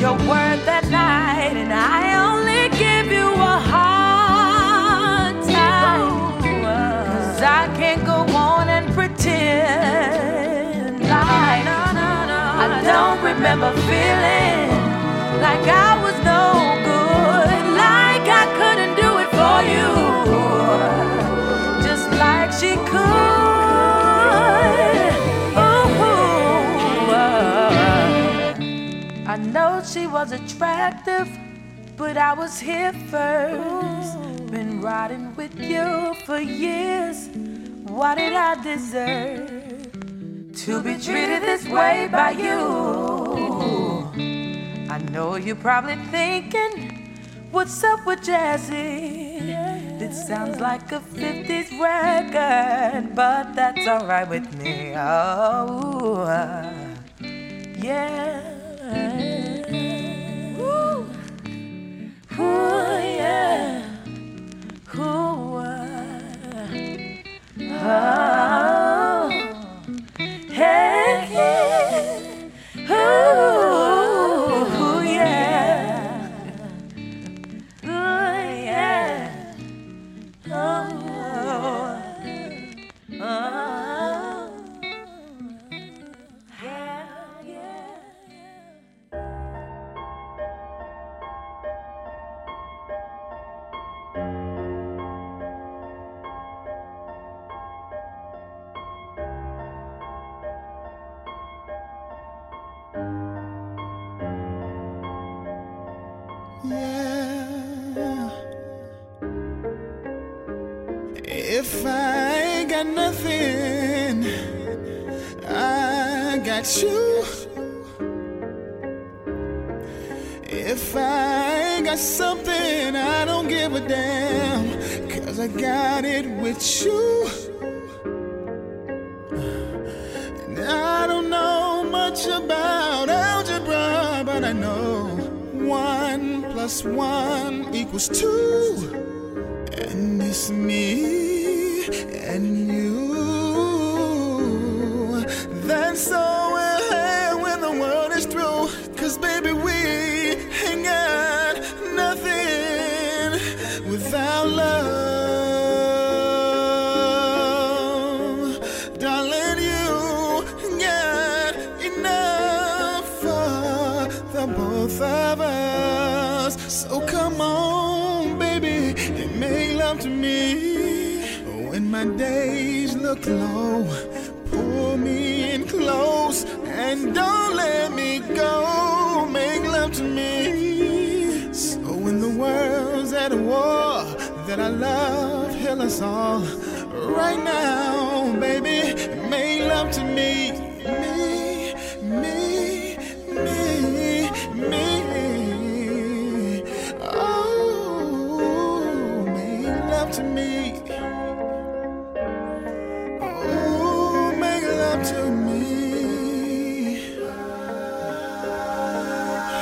your word that night, and I only give you a hard time, 'cause I can't go on and pretend like I don't remember feeling like I was no good, like I couldn't do it for you, just like she could. Ooh. I know she was attractive, but I was here first. Been riding with you for years. What did I deserve to be treated this way by you? I know you're probably thinking, what's up with Jazzy? It sounds like a fifties record, but that's alright with me. Oh, uh, yeah. Ooh, yeah. Ooh, uh, oh, hey, yeah. Ooh, yeah. Ooh, yeah. Oh, oh, oh, yeah, yeah. If I got nothing, I got you. If I got something, I don't give a damn, 'cause I got it with you. And I don't know much about algebra, but I know one plus one equals two. And it's me and you. That's all we'll have when the world is through. 'Cause baby, we ain't got nothing without love. Darling, you got enough for the both of us. So come on, baby, and make love to me. When my days look low, pull me in close and don't let me go. Make love to me. So when the world's at war, that I love heal us all. Right now, baby, make love to me. Me, me, me, me. To me, oh, make love to me.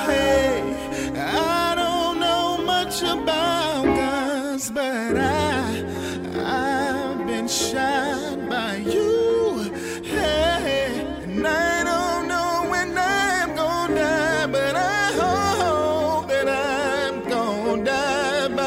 Hey, I don't know much about guns, but I, I've been shot by you. Hey, and I don't know when I'm gonna die, but I hope that I'm gonna die by.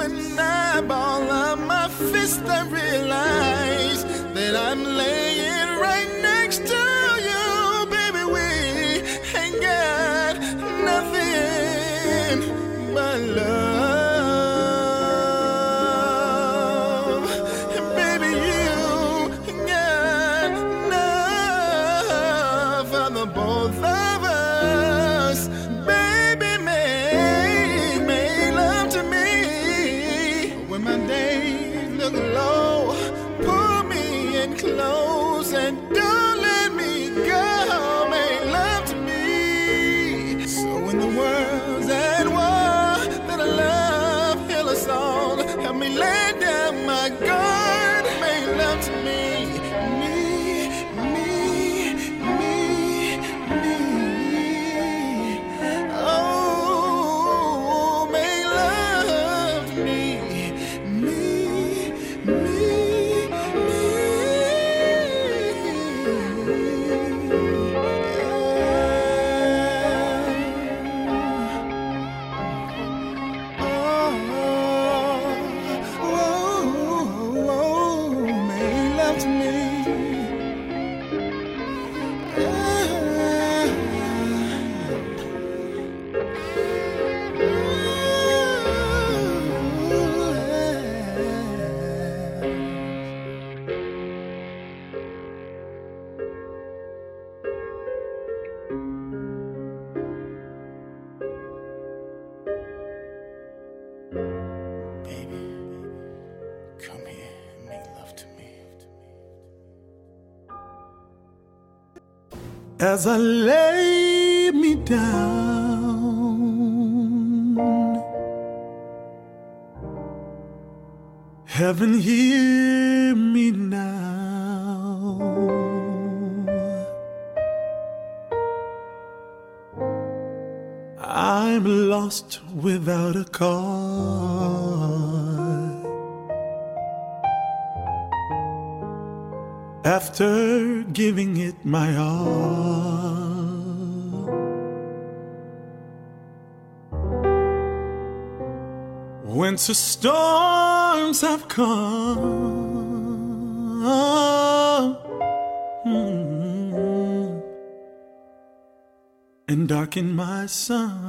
When I ball up my fist, I realize that I'm laying right next to you, baby. We ain't got nothing but love. And baby, you got enough for the both of us. Baby, make, make love to me. When my days look low, close and don't let me go. Make love to me. So when the world's at war, let a love heal us all. Help me lay down my guard. Make love to me, me, me, me, me. Oh, make love to me, me, me. As I lay me down, heaven hear me now. I'm lost without a cause. After giving it my all, winter storms have come, mm-hmm, and darkened my sun.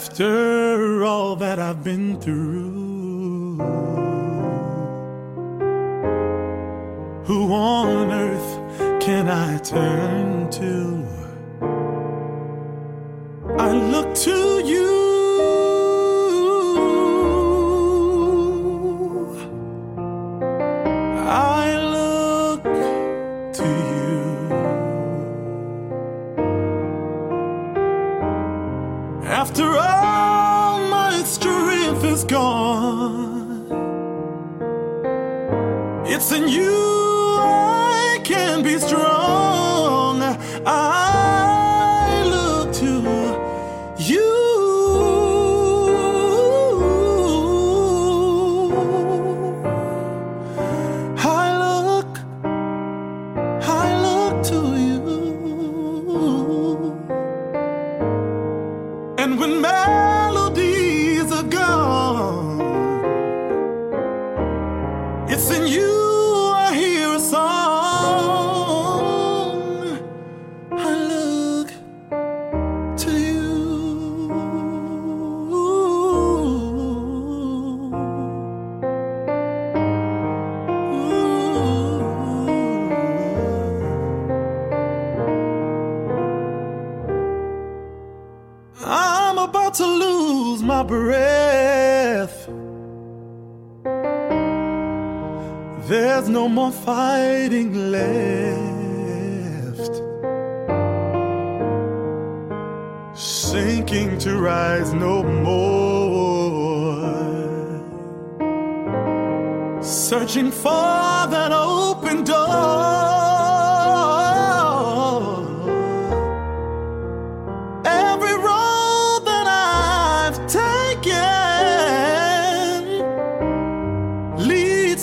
After all that I've been through, who on earth can I turn to? I look to you. I look to you. After all my strength is gone, it's in you I can be strong. I look to you. I look, I look to you. And when melodies are gone, it's in you I hear a song. I look to you. Ooh. I about to lose my breath. There's no more fighting left. Sinking to rise no more. Searching for that open door.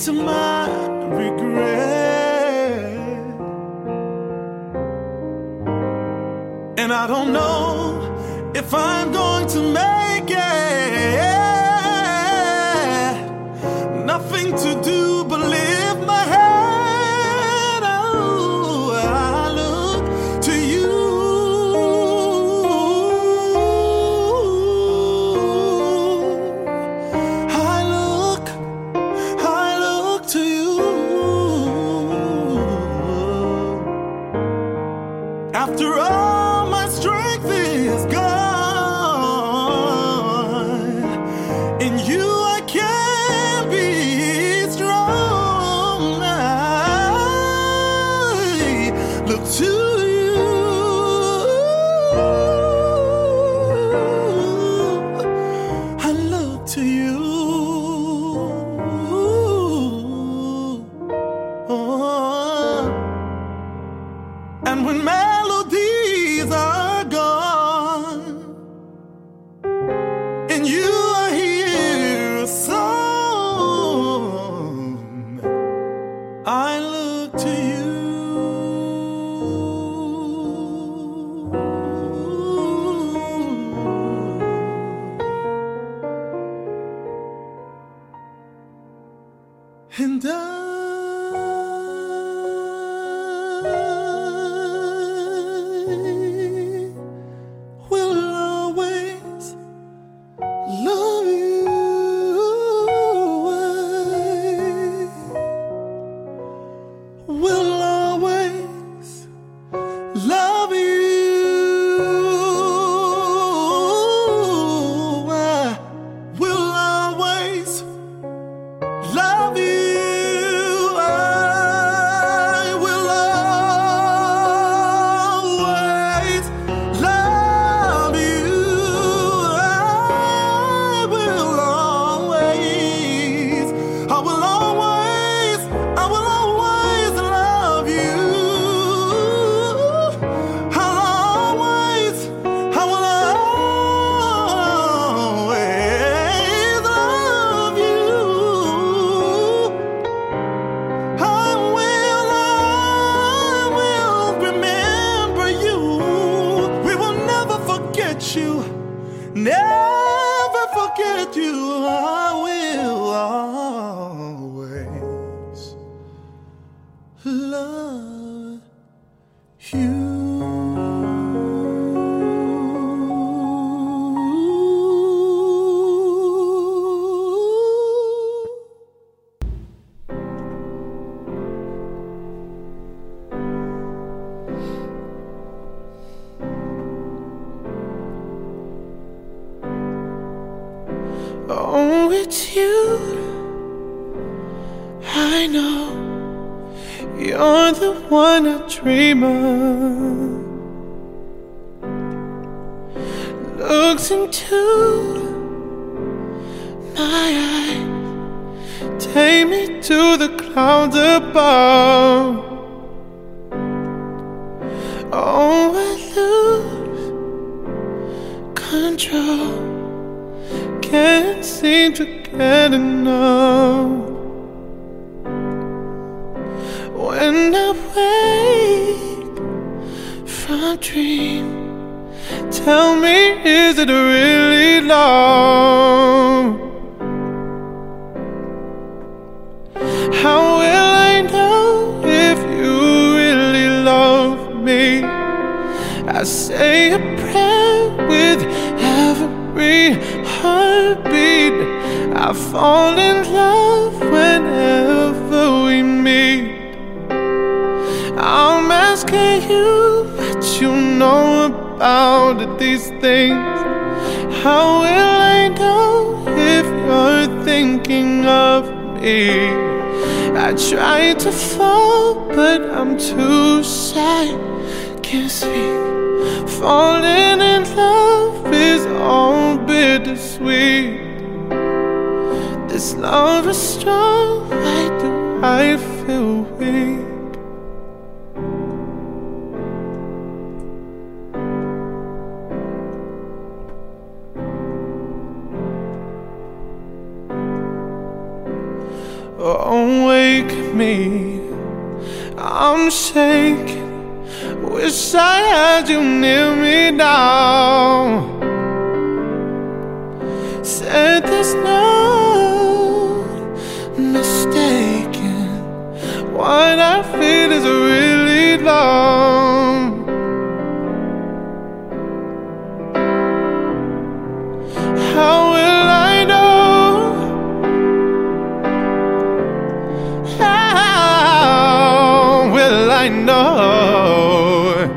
To my regret, and I don't know if I'm going to make I know?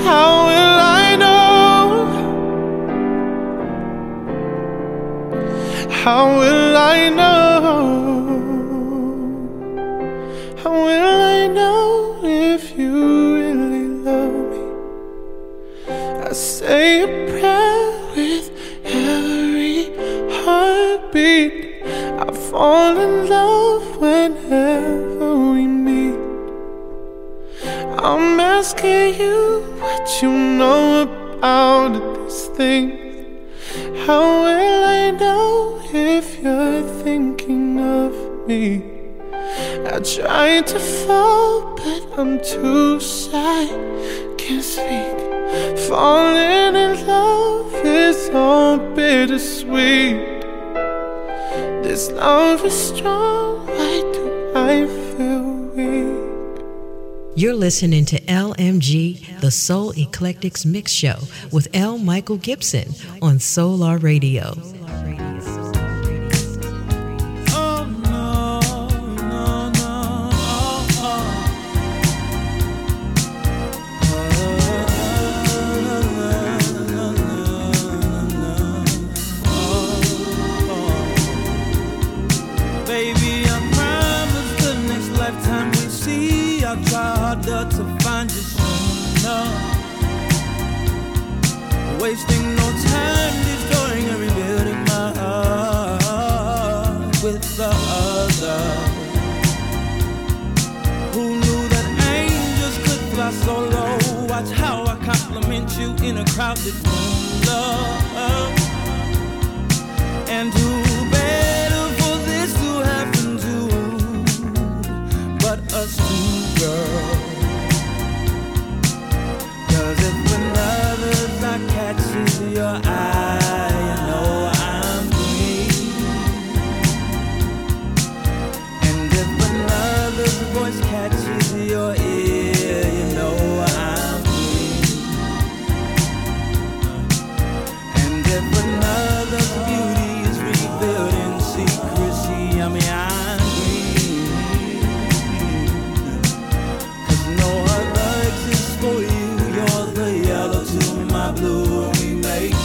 How will I know? How will I know? How will I know if you really love me? I say a prayer with every heartbeat. I fall in love whenever we meet. I'm asking you what you know about these things. How will I know if you're thinking of me? I try to fall, but I'm too shy, can't speak. Falling in love is all bittersweet. This love is strong, why do I feel weak? You're listening to L M G, the Soul Eclectics Mix Show with L. Michael Gibson on Solar Radio. Wasting no time destroying and rebuilding my heart with the other. Who knew that angels could fly so low? Watch how I compliment you in a crowded room, love. And who better for this to happen to but us two, girl? Cause if another's not catching your eye, you know I'm free. And if another's voice catches your ear, you know I'm free. And if another's beauty is revealed in secrecy, I mean I'm blue, we make me.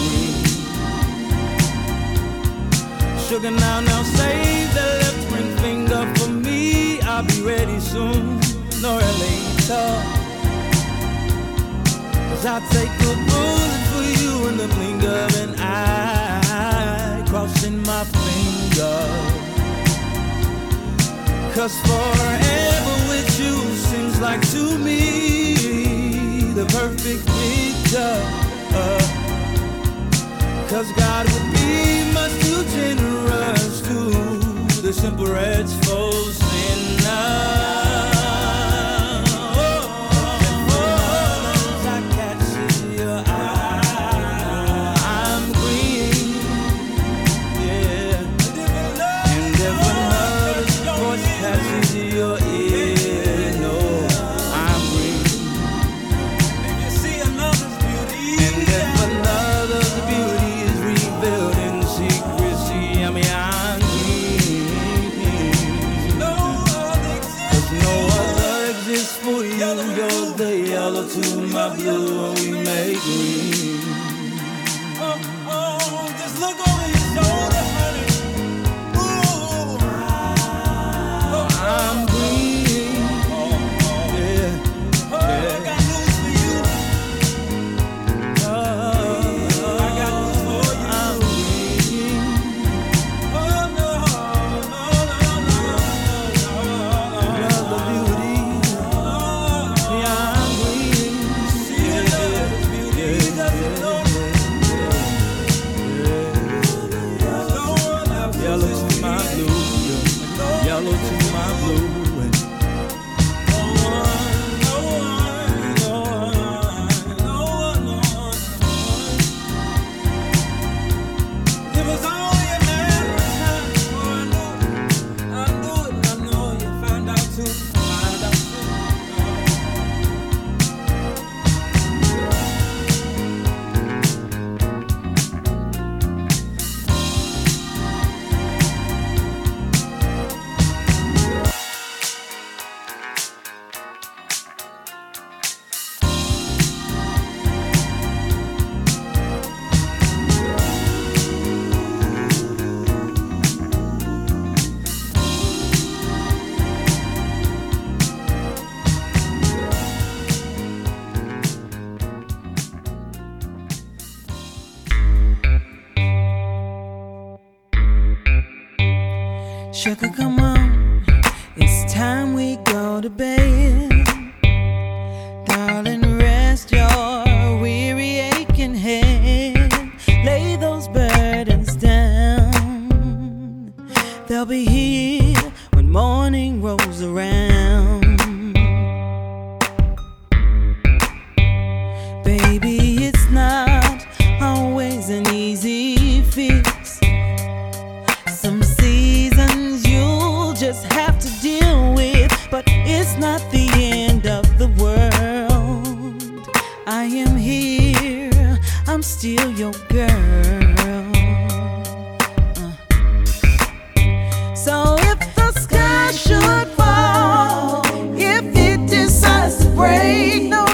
Sugar, now, now save the left ring finger for me. I'll be ready soon, no later. Cause I'll take a bullet for you in the blink of an eye, crossing my finger. Cause forever with you seems like to me the perfect picture. Uh, Cause God would be much too generous to the simple wretch for sinners. Sugar, come on, it's time we go to bed. Darling, rest your weary aching head. Lay those burdens down. They'll be here when morning rolls around. Baby, it's not always an easy fix. Some seasons you'll just have to deal with, but it's not the end of the world. I am here, I'm still your girl. Uh. So if the sky should fall, if it decides to break, no.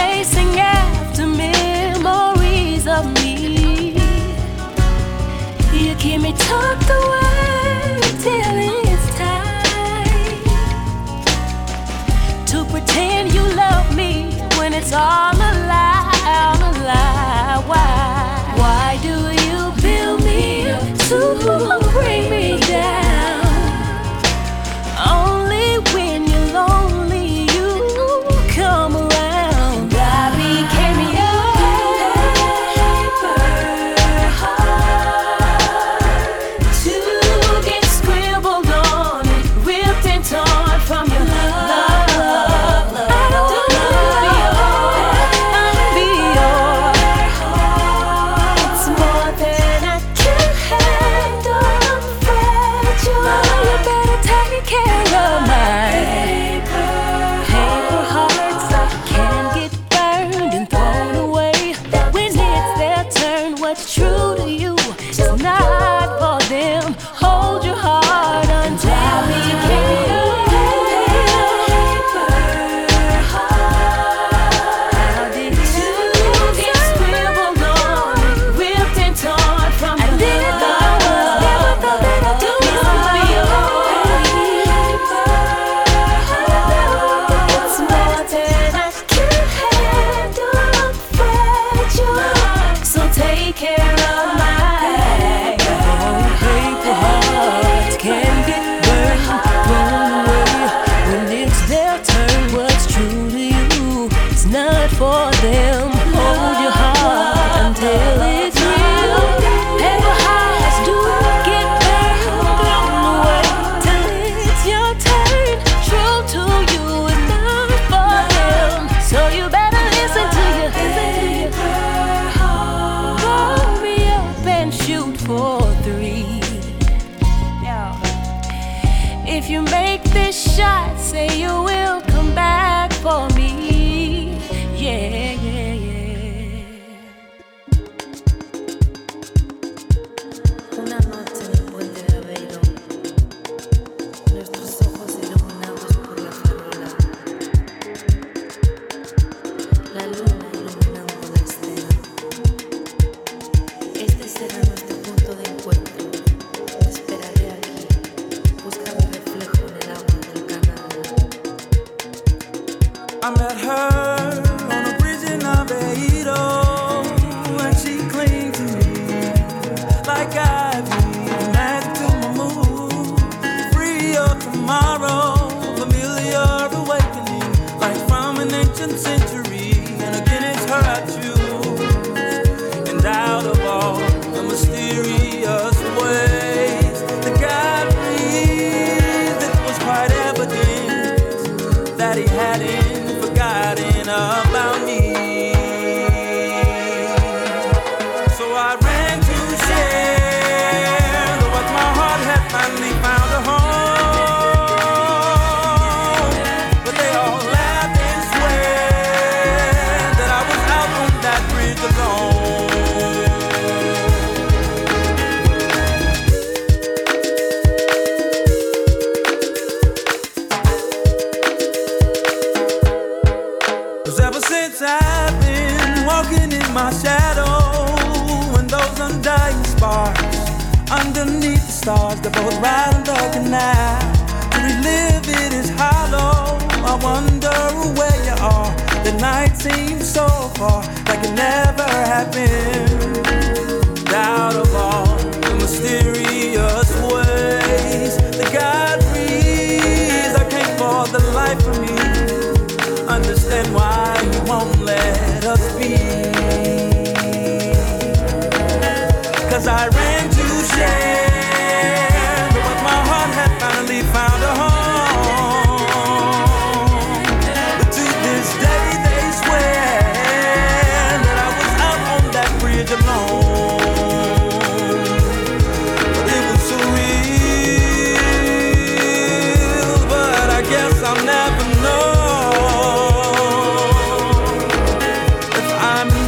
Chasing after memories of me. You hear me talk the word till it's time to pretend you love me when it's all a lie, all a lie. Why? Why do you build me up to bring me down? Only when you're lonely you come around. Bobby carry your paper heart to get scribbled on and ripped and torn from your love. love, love, I don't wanna be yours. It's more than I can handle. I'm fragile. Mama, you better take care of mine. Paper hearts I can get burned and thrown away. When it's their turn, what's true to you is not for them. Hold your heart until we can. I'm in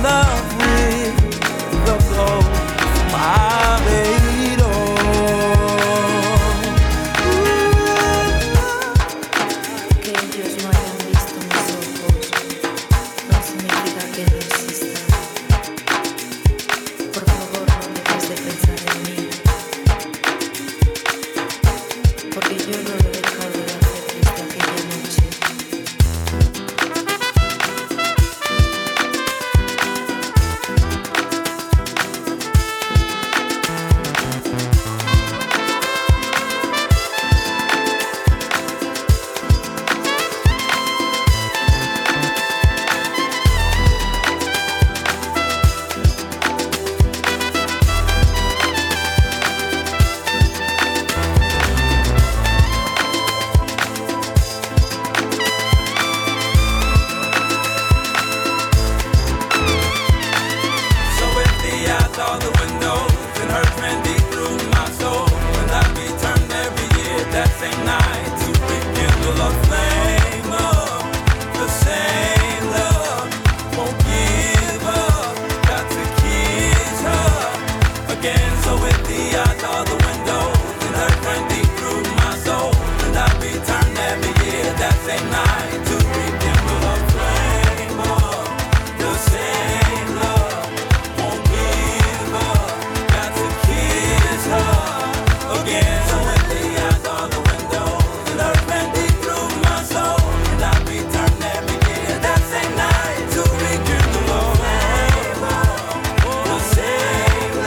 love with the flow, my baby. So with the eyes out the window, then her friend deep through my soul, and I return every year that same night to rekindle the flame of the same love. Won't give up, got to kiss her again. So with the eyes out the window, then her friend deep through my soul, and I return every year that same night to rekindle the flame of the same love.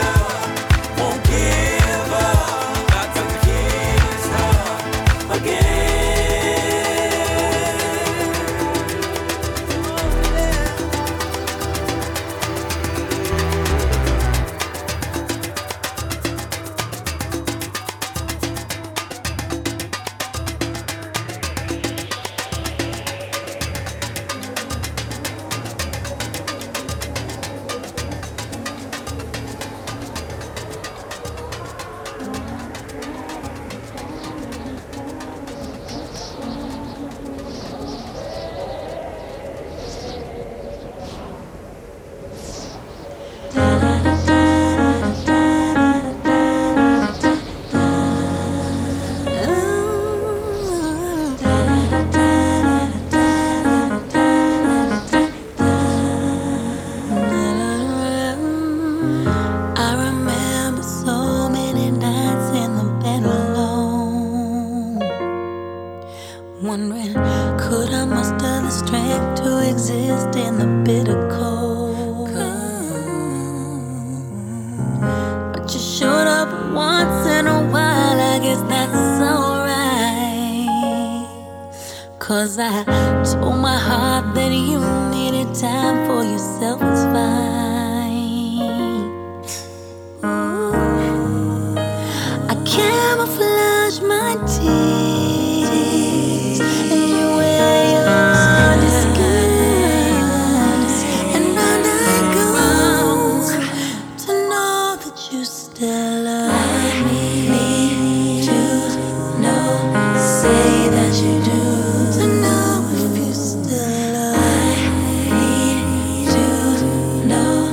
No.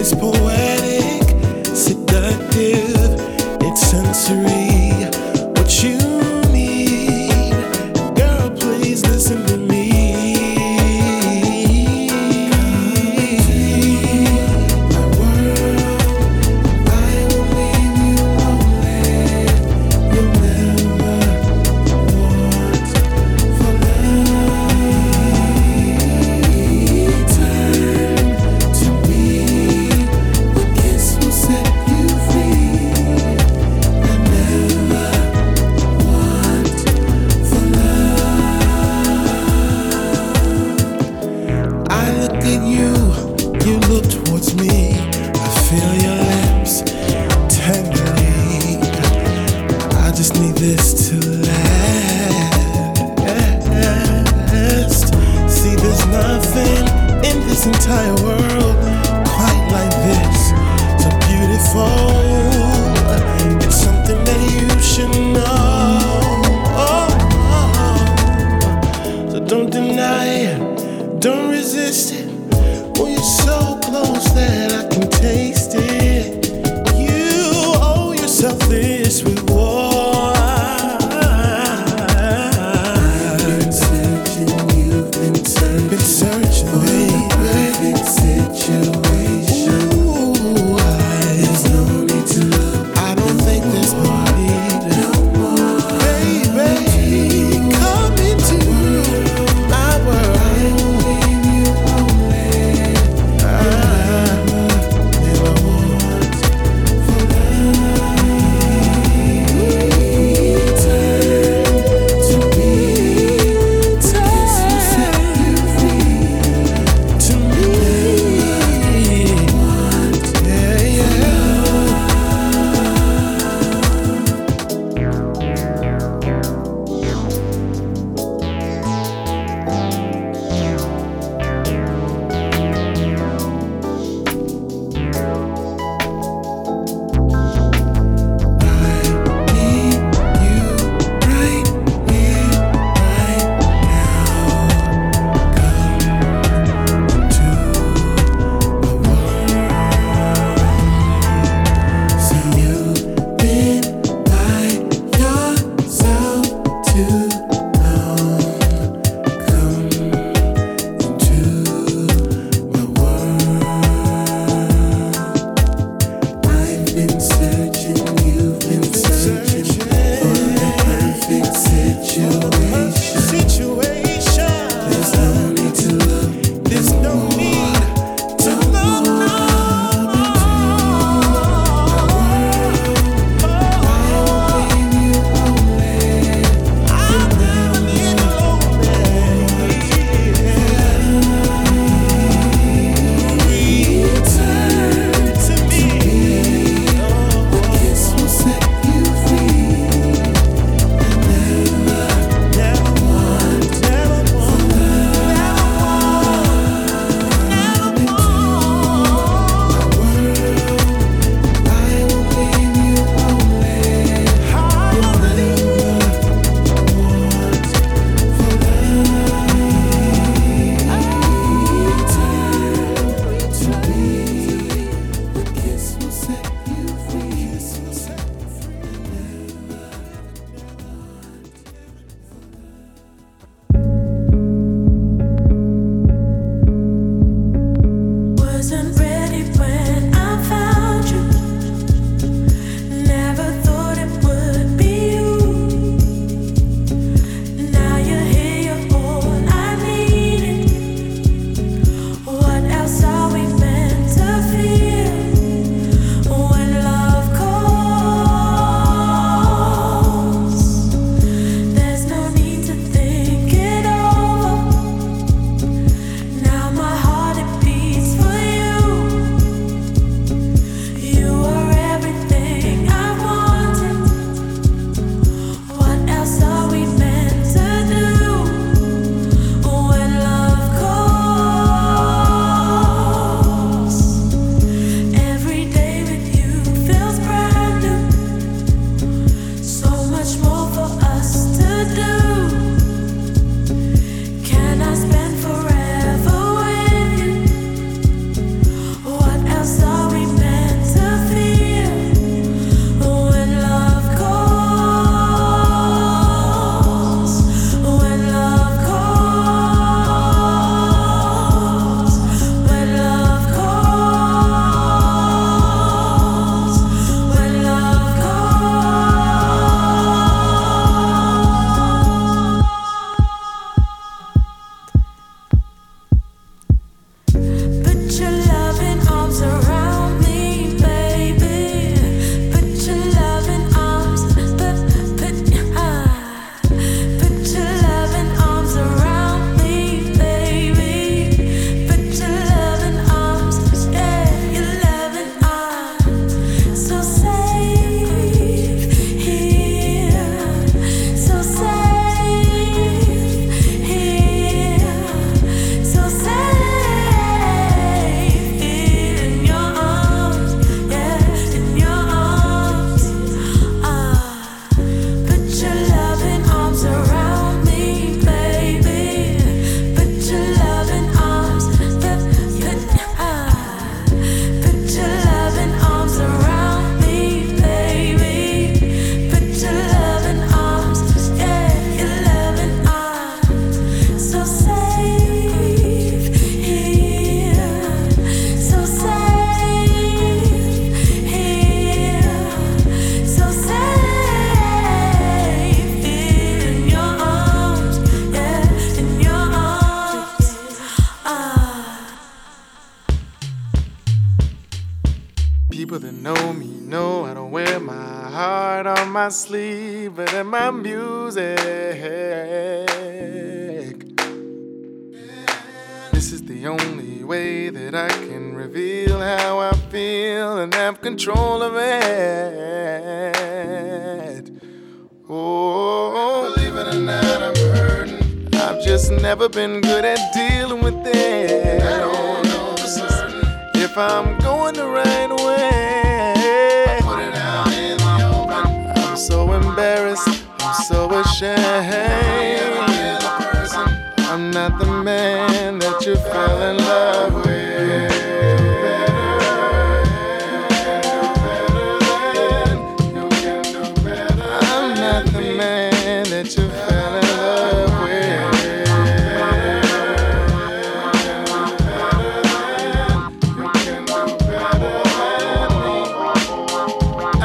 It's poetic, seductive, it's sensory. What you need, girl, please listen to me. My world, I will leave you only. You'll never want for love. Turn to me, the kiss will set you free. And People that know me know I don't wear my heart on my sleeve, but in my music, this is the only way that I can reveal how I feel and have control of it. Oh, believe it or not, I'm hurting. I've just never been good at dealing with it. I don't know for certain if I'm going the right way. I put it out in the open. I'm so embarrassed. I'm so ashamed. I'm not the man that you fell in love with. I'm not the man that you fell in love with. I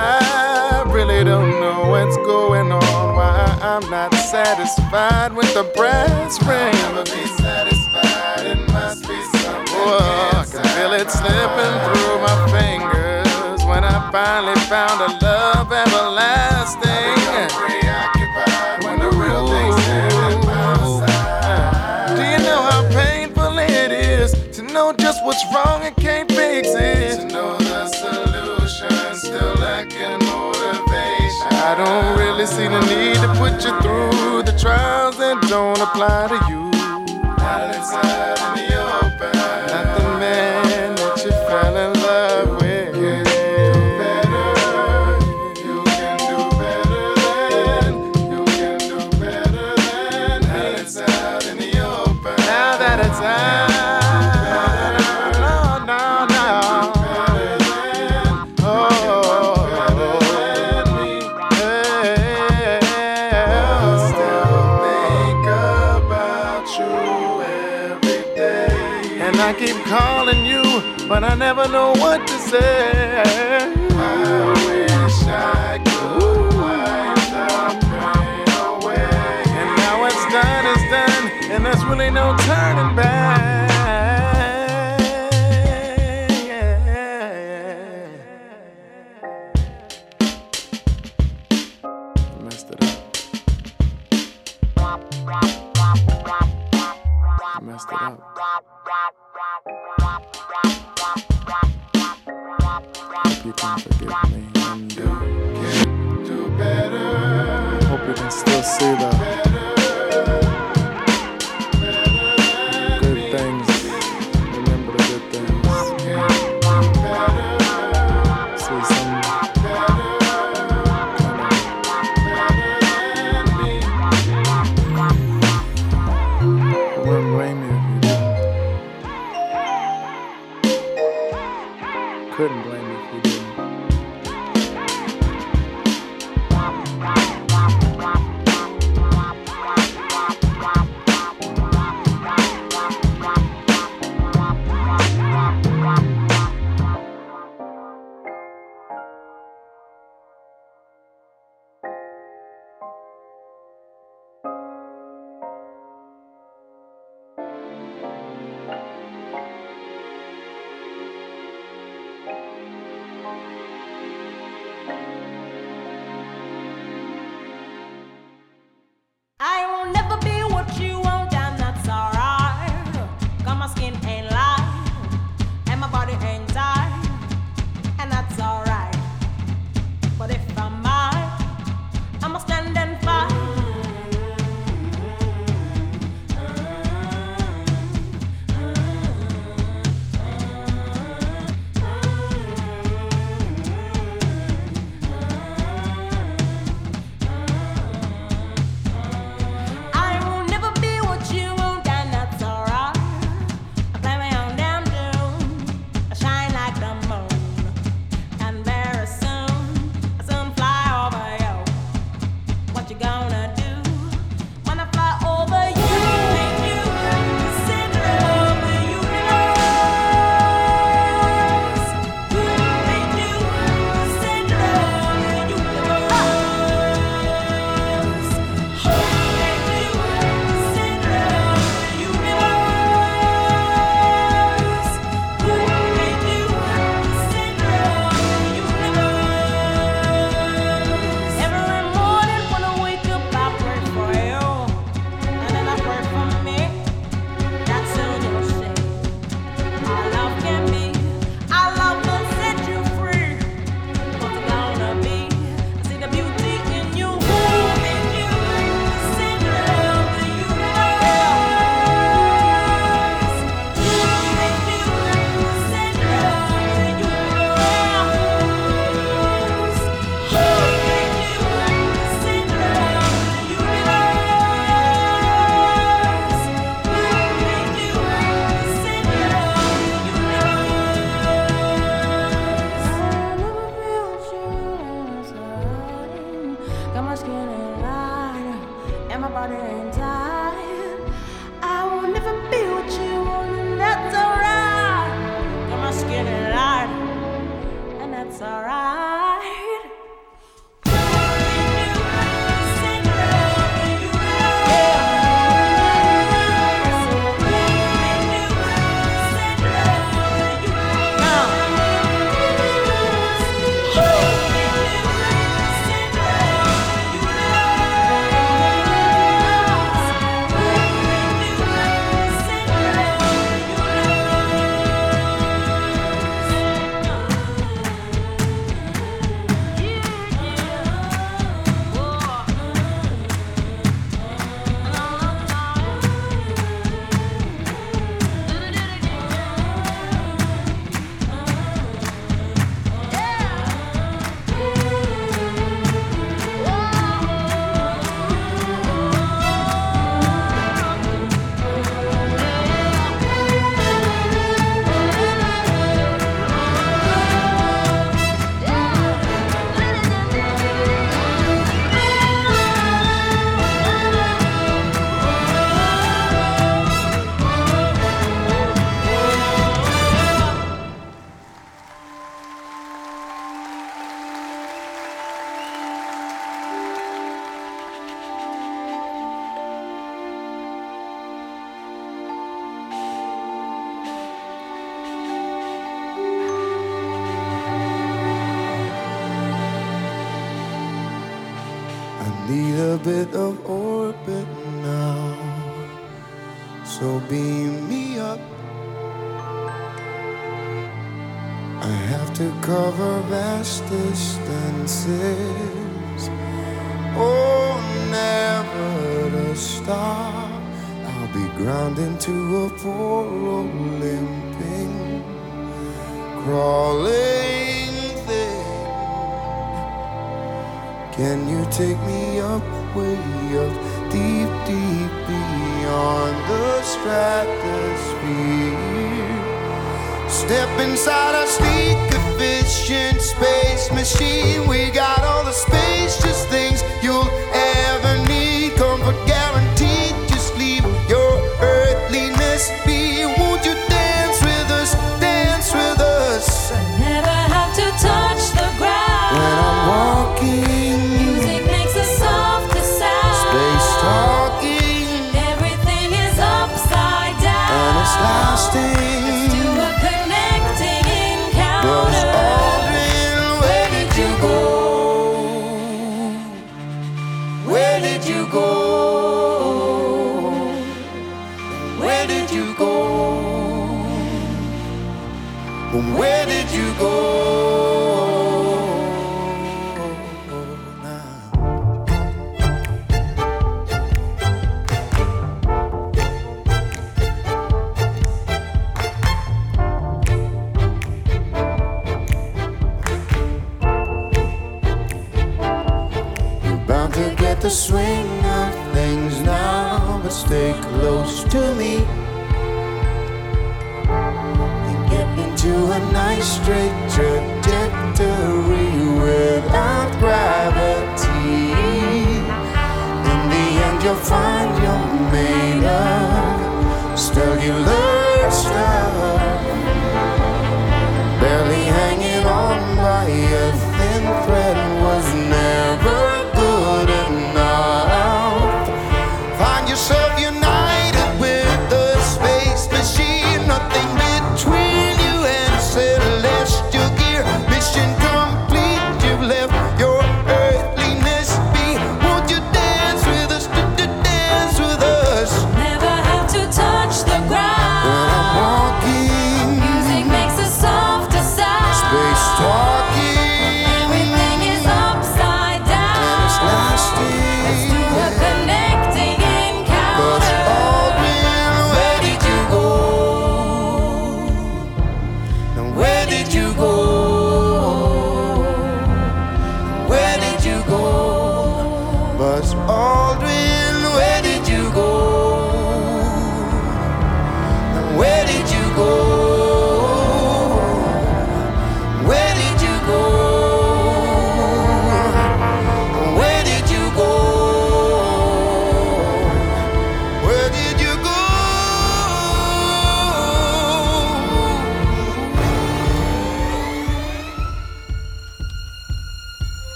really don't know what's going on, why I'm not satisfied with the brass ring. I'll never be satisfied, it must be something. Whoa, I can feel it slipping through my fingers when I finally found a love everlasting. I'm preoccupied when the real thing's standing by my side. Do you know how painful it is to know just what's wrong and can't fix it? To know the solution, still lacking motivation. I don't really see the need to put you through trials that don't apply to you. Not inside in the open. Not the man that you fell in love with. You can do better. You can do better than. You can do better than. Now it's out in the open. Now that it's out. No, no, no. You can do better than. Oh, you can do better than me. Hey, oh. I keep calling you, but I never know what to say. I wish I could wipe the pain away. And now what's done is done, and there's really no turning back. Thank you. Dance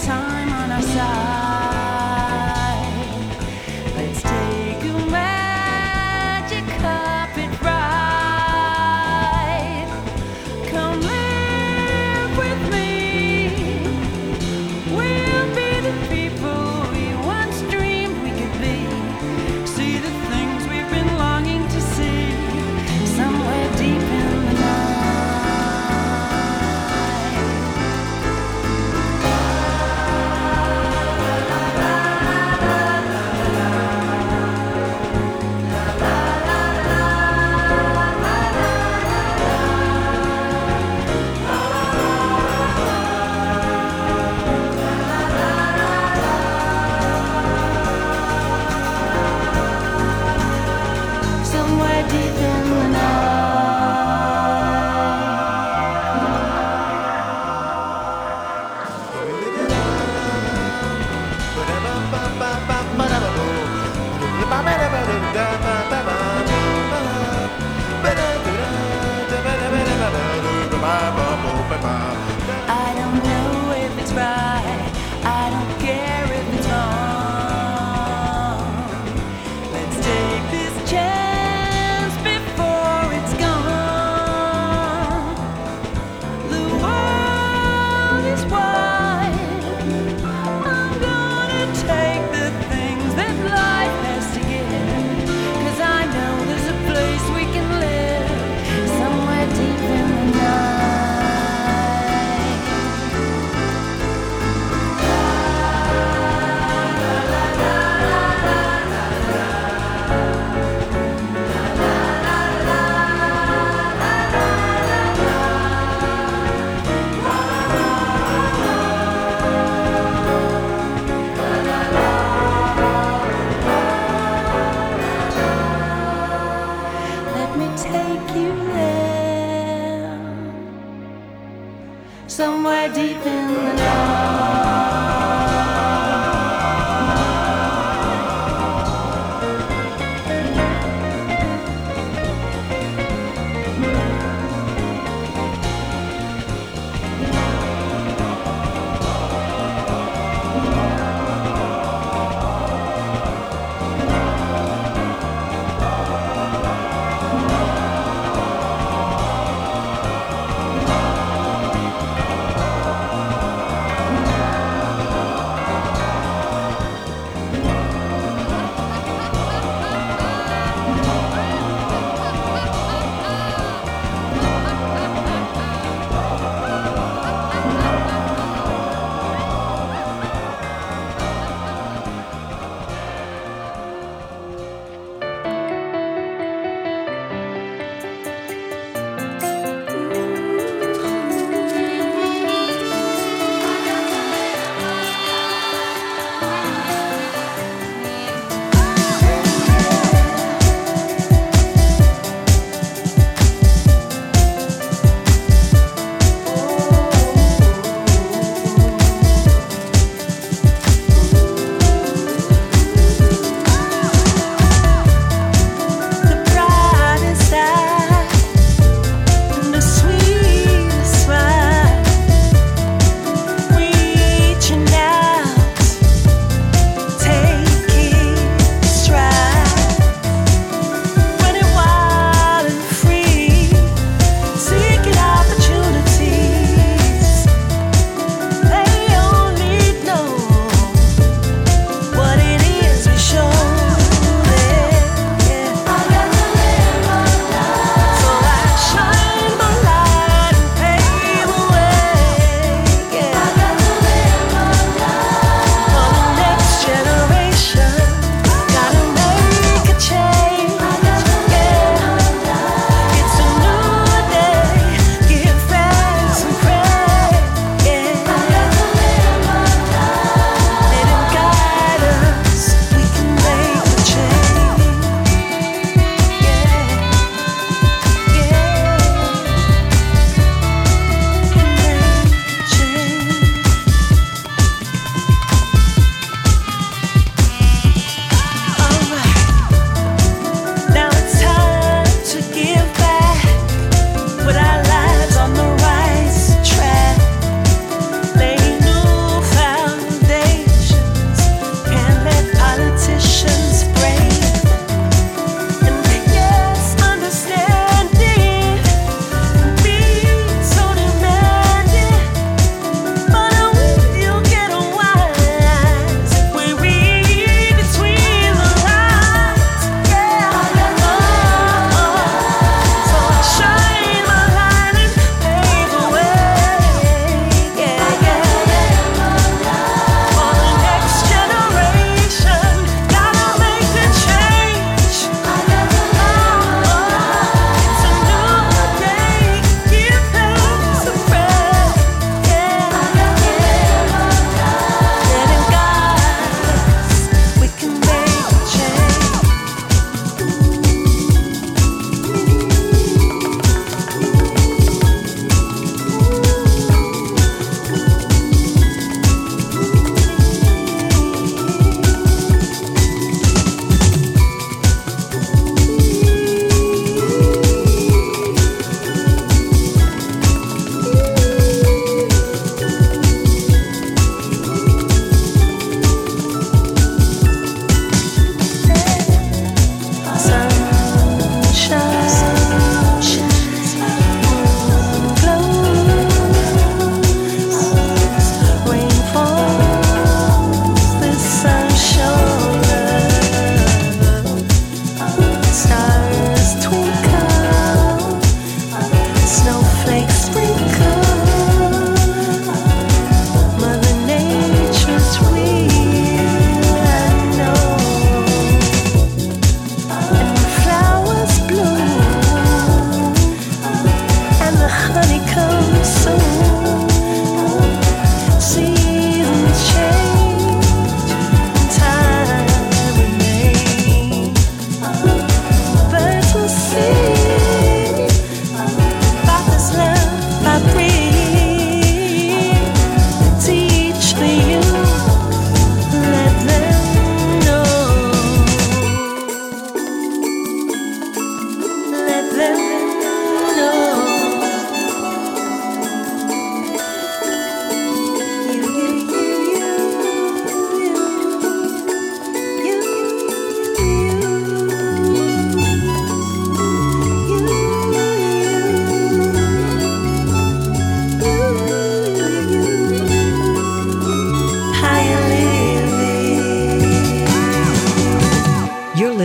time on our side. Let's take a magic carpet ride. Come live with me. We'll be the people we once dreamed we could be. See the things we've been longing to see somewhere deep in the night. I don't know if it's right, I don't care if it's wrong. Let's take this chance before it's gone. The world is wide, I'm gonna take the things that life has to give, 'cause I know there's a place we can live somewhere deep in the night. Somewhere deep in the night.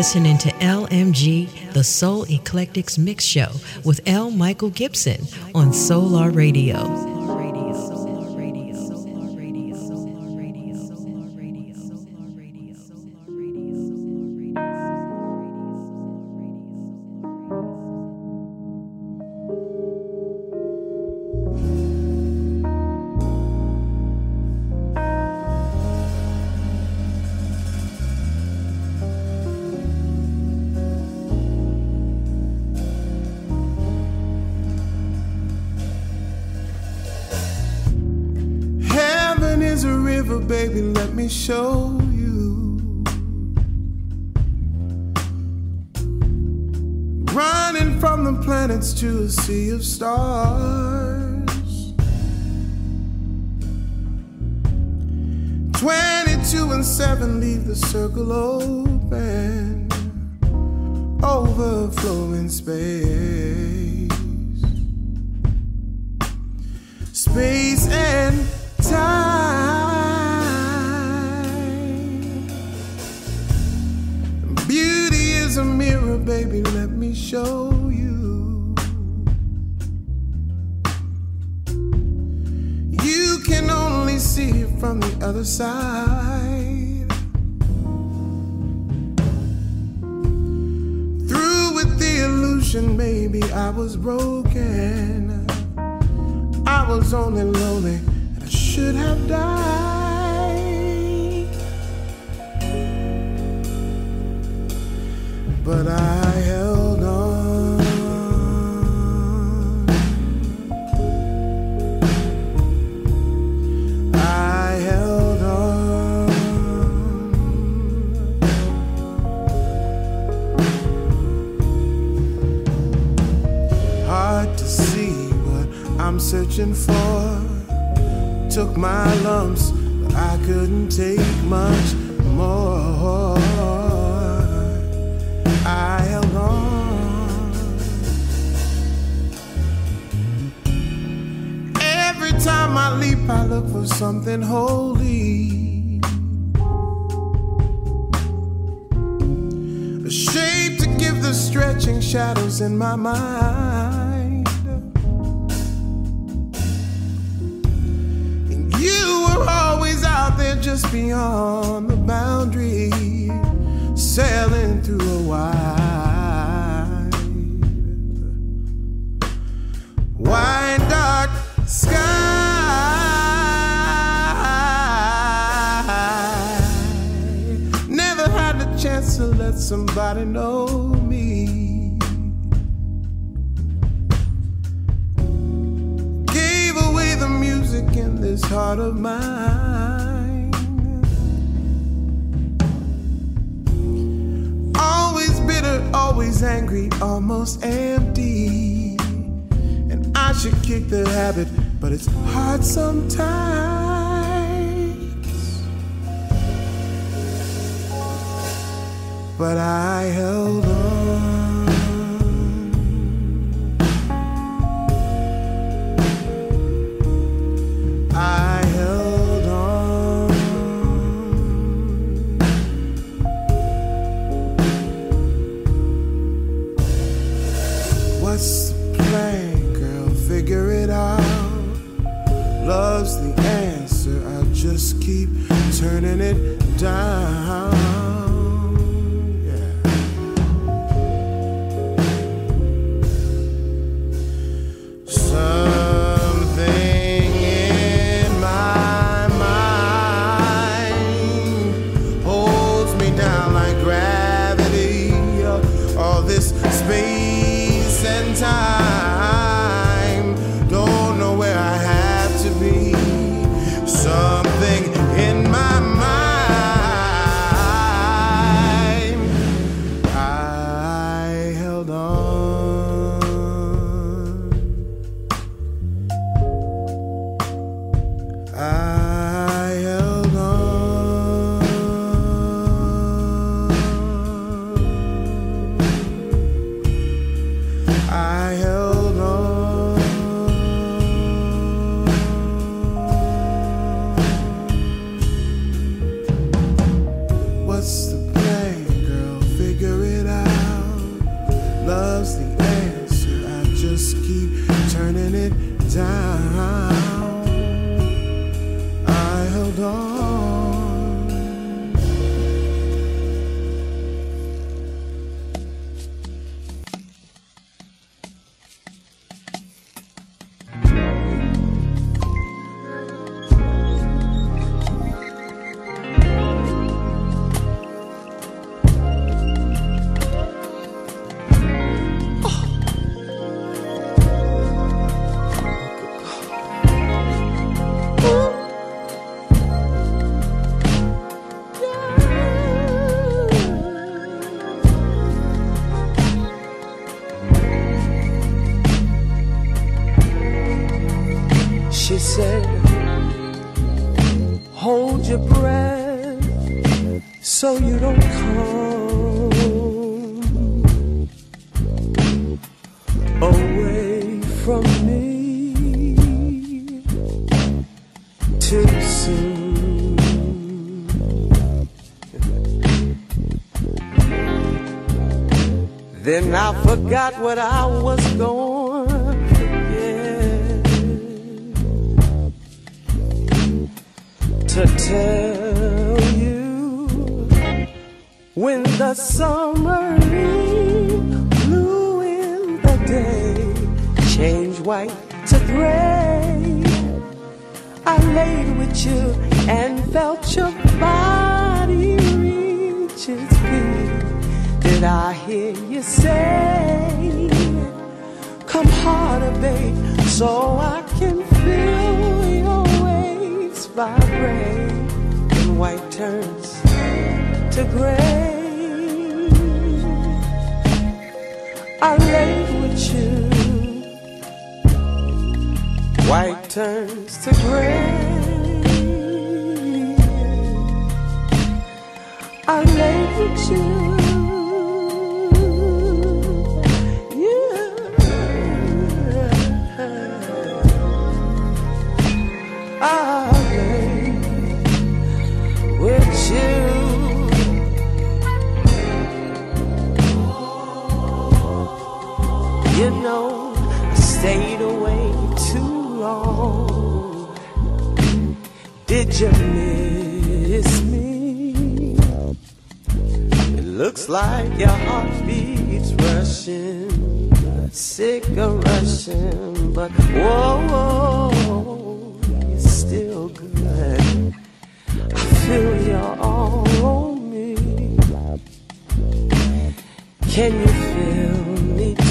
listening to L M G, the Soul Eclectics Mix Show with L. Michael Gibson on Solar Radio. Show you running from the planets to a sea of stars, twenty-two and seven leave the circle open, overflowing space, space and time. A mirror, baby, let me show you. You can only see it from the other side. Through with the illusion, maybe I was broken. I was only lonely, and I should have died. But I held on. I held on. Hard to see what I'm searching for. Took my lumps, but I couldn't take much more. I held on. Every time I leap, I look for something holy, a shape to give the stretching shadows in my mind. And you were always out there, just beyond the boundary, sailing through a wide, wide dark sky. Never had the chance to let somebody know me. Gave away the music in this heart of mine. Always angry, almost empty. And I should kick the habit, but it's hard sometimes. But I held on. I love's the answer, I just keep turning it down. Yeah. Something in my mind holds me down like gravity, all this space and time. Something in my mind just keep turning it down. I held on. So you don't come away from me too soon. Then I forgot what I was going to forget to tell you. When the summer blew in the day, changed white to gray, I laid with you and felt your body reach its peak. Did I hear you say, come harder, babe, so I can feel your waves vibrate? When white turns to gray, I lay with you. White turns to gray, I lay with you. You know, I stayed away too long. Did you miss me? It looks like your heartbeat's rushing, sick of rushing, but whoa, whoa, you're still good. I feel you're all on me. Can you feel me too?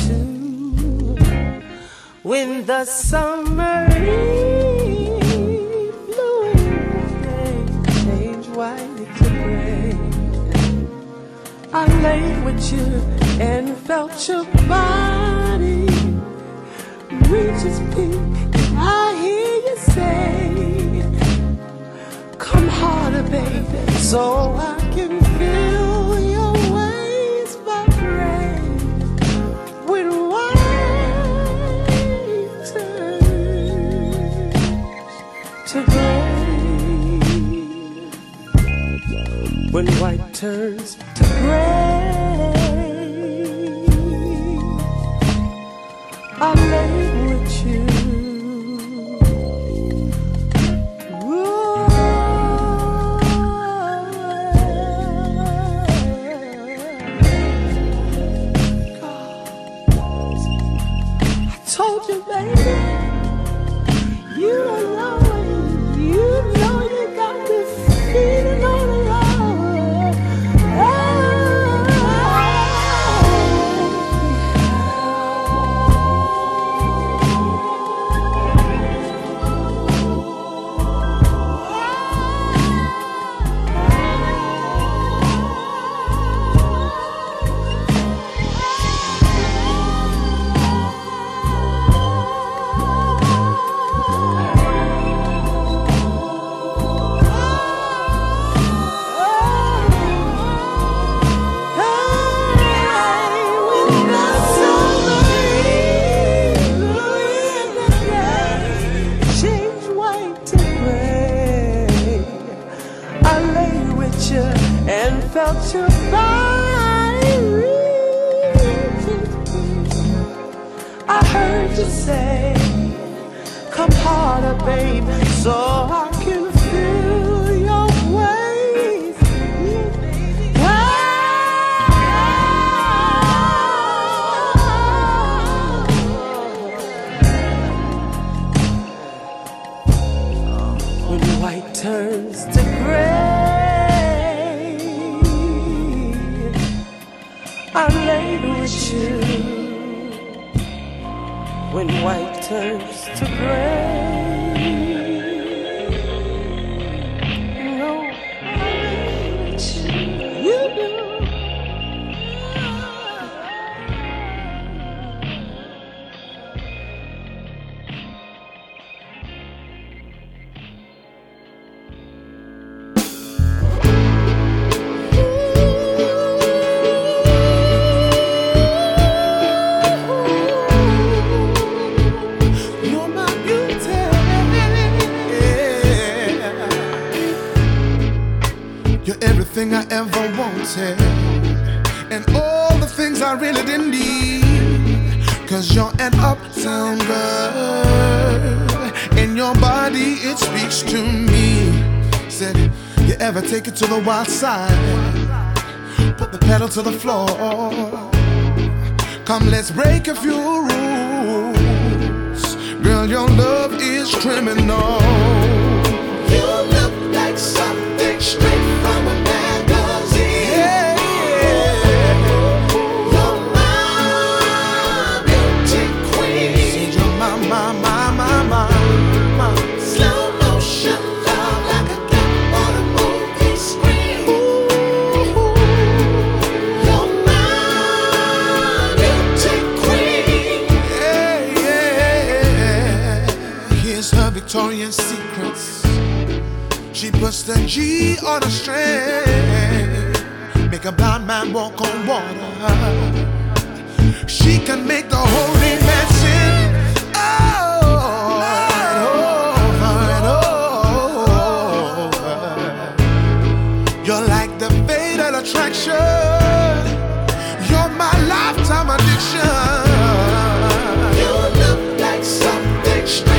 When the summer eve blew in, changed white to gray, I lay with you and felt your body reach its peak. I hear you say, come harder, baby, so I can feel your waves vibrate. When white to gray, when white turns to gray, I lay with you. I told you, baby, you don't know. words to say. Come harder, babe, so I can feel your ways. Oh. When white turns to gray, I lay with you. When white turns to gray, you know I you. You I ever wanted, and all the things I really didn't need. Cause you're an uptown girl, and your body, it speaks to me. Said, you ever take it to the wild side, put the pedal to the floor. Come, let's break a few rules. Girl, your love is criminal. You look like something straight from a Victoria's Secrets. She puts the G on a string, make a blind man walk on water. She can make the holy man sing. Oh, and over and over. You're like the fatal attraction. You're my lifetime addiction. You look like something strange.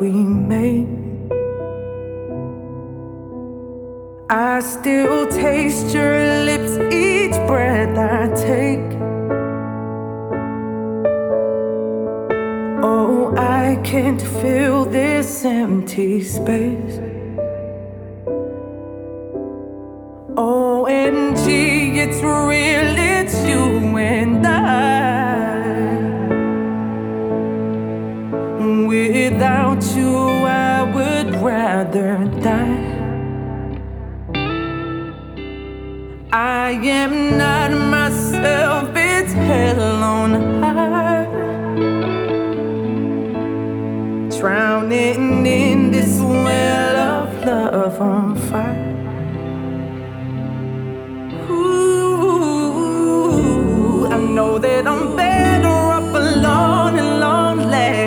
We made. I still taste your lips each breath I take. Oh, I can't fill this empty space. it's real, it's you and I. Without you, I would rather die. I am not myself, it's hell on high. Drowning in this well of love on fire. I know that I'm better up alone and lonely.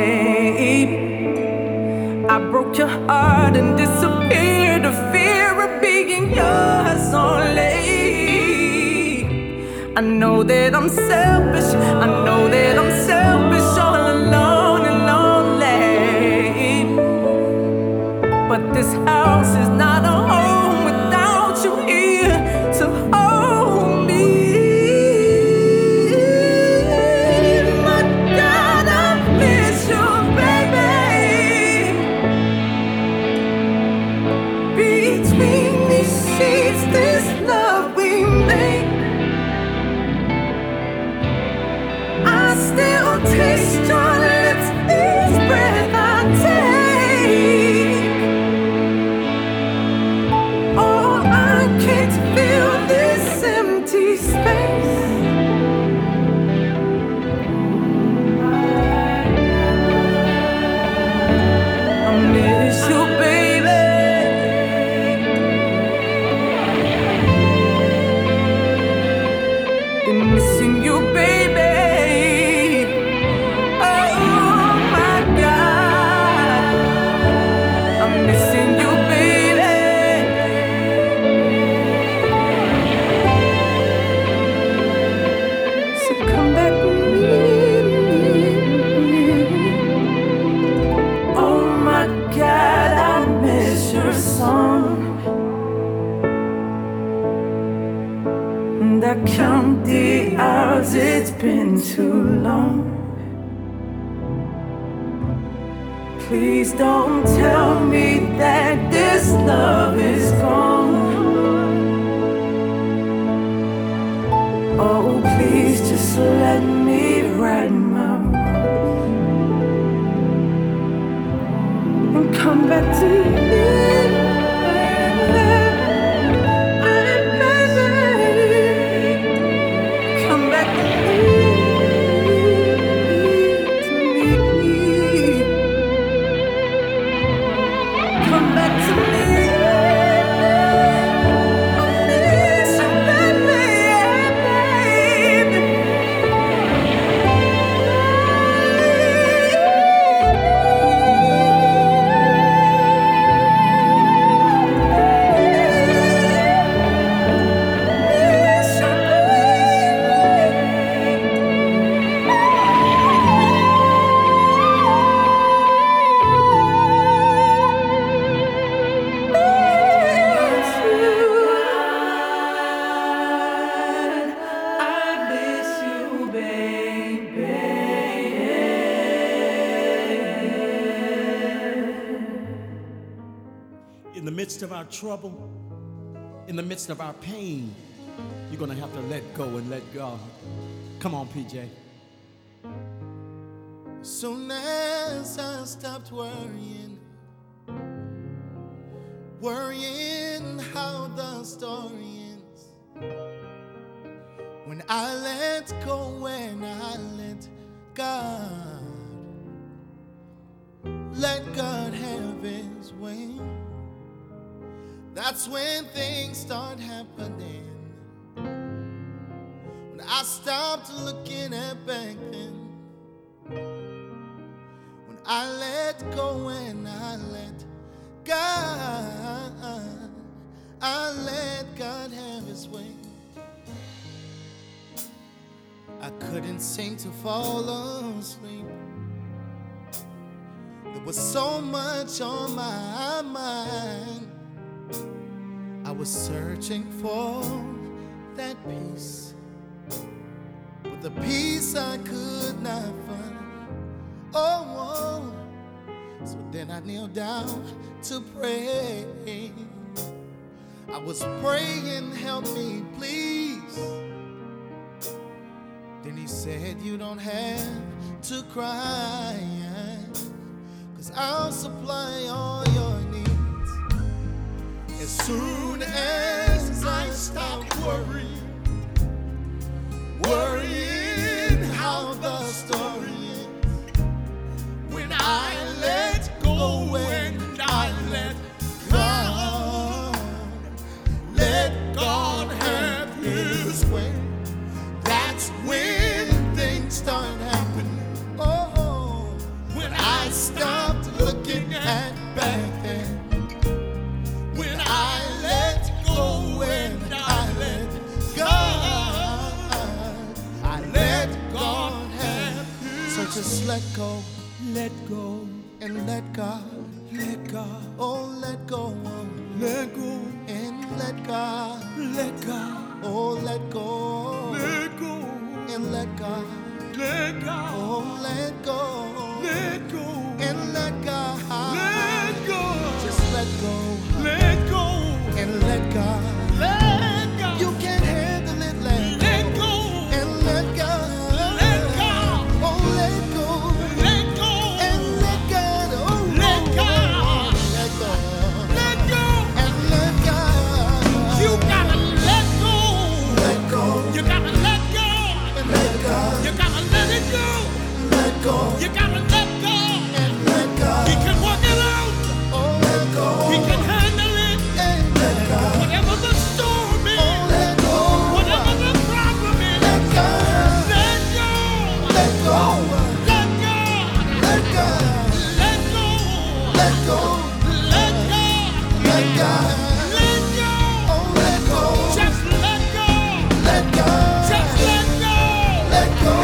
I broke your heart and disappeared, the fear of being yours only. I know that I'm selfish, I know that I'm selfish, all alone and lonely. But this house is not a home without you here to hold me. Taste your lips, each breath I take. Oh, I can't feel this empty space. I miss you, baby. Been missing you, baby. I count the hours, it's been too long. Please don't tell me that this love is gone. Oh, please just let me right my wrongs and come back to me. Trouble, in the midst of our pain, you're going to have to let go and let God. Come on, P J. Soon as I stopped worrying, worrying how the story ends, when I let go, when I let God, let God have his way. That's when things start happening. When I stopped looking at back then, when I let go and I let God, I let God have his way. I couldn't seem to fall asleep. There was so much on my mind. I was searching for that peace, but the peace I could not find. Oh, so then I kneeled down to pray. I was praying, help me, please. tears. Then he said, you don't have to cry, cause I'll supply all your needs. As soon as I stop worrying, worrying how the story is, when I let go and I let God, let God have his way, that's when things start happening. Oh, when I stopped looking at back then, when I let go and I let God, I let God have his way. So just let go, let go, and let God. Let God, oh let go, oh, let go, and let God, let God, oh let go, let go, and let God, let God, oh let go, let go, and let God, let go, just let go, let go, and let God, let God, you can't handle it, let go, let go, and let God. Go. You gotta let go and let God. He can work it out. Oh, let go. He can handle it and let God. Whatever the storm is, oh, let go. Whatever the problem is, let God. Let go. Let go. Let God. Let God. Let go. Let go. Let God. Let God. Let go. Oh, let go. Just let go. Let God. Just let go. Let go.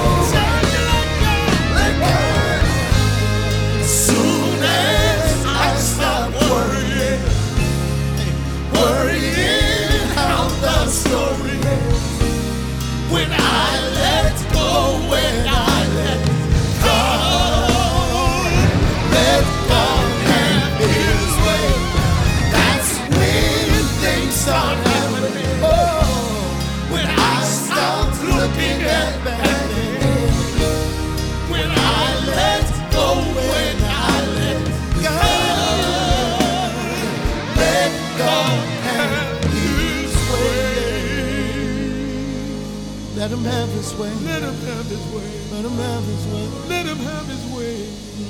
When I let go, when I let God, let God have his way, that's when things start happening. Oh, when I stop looking at back, when I let go, when I let God, let God have let him have his way. Let him have his way. Let him have his way. Let him have his way.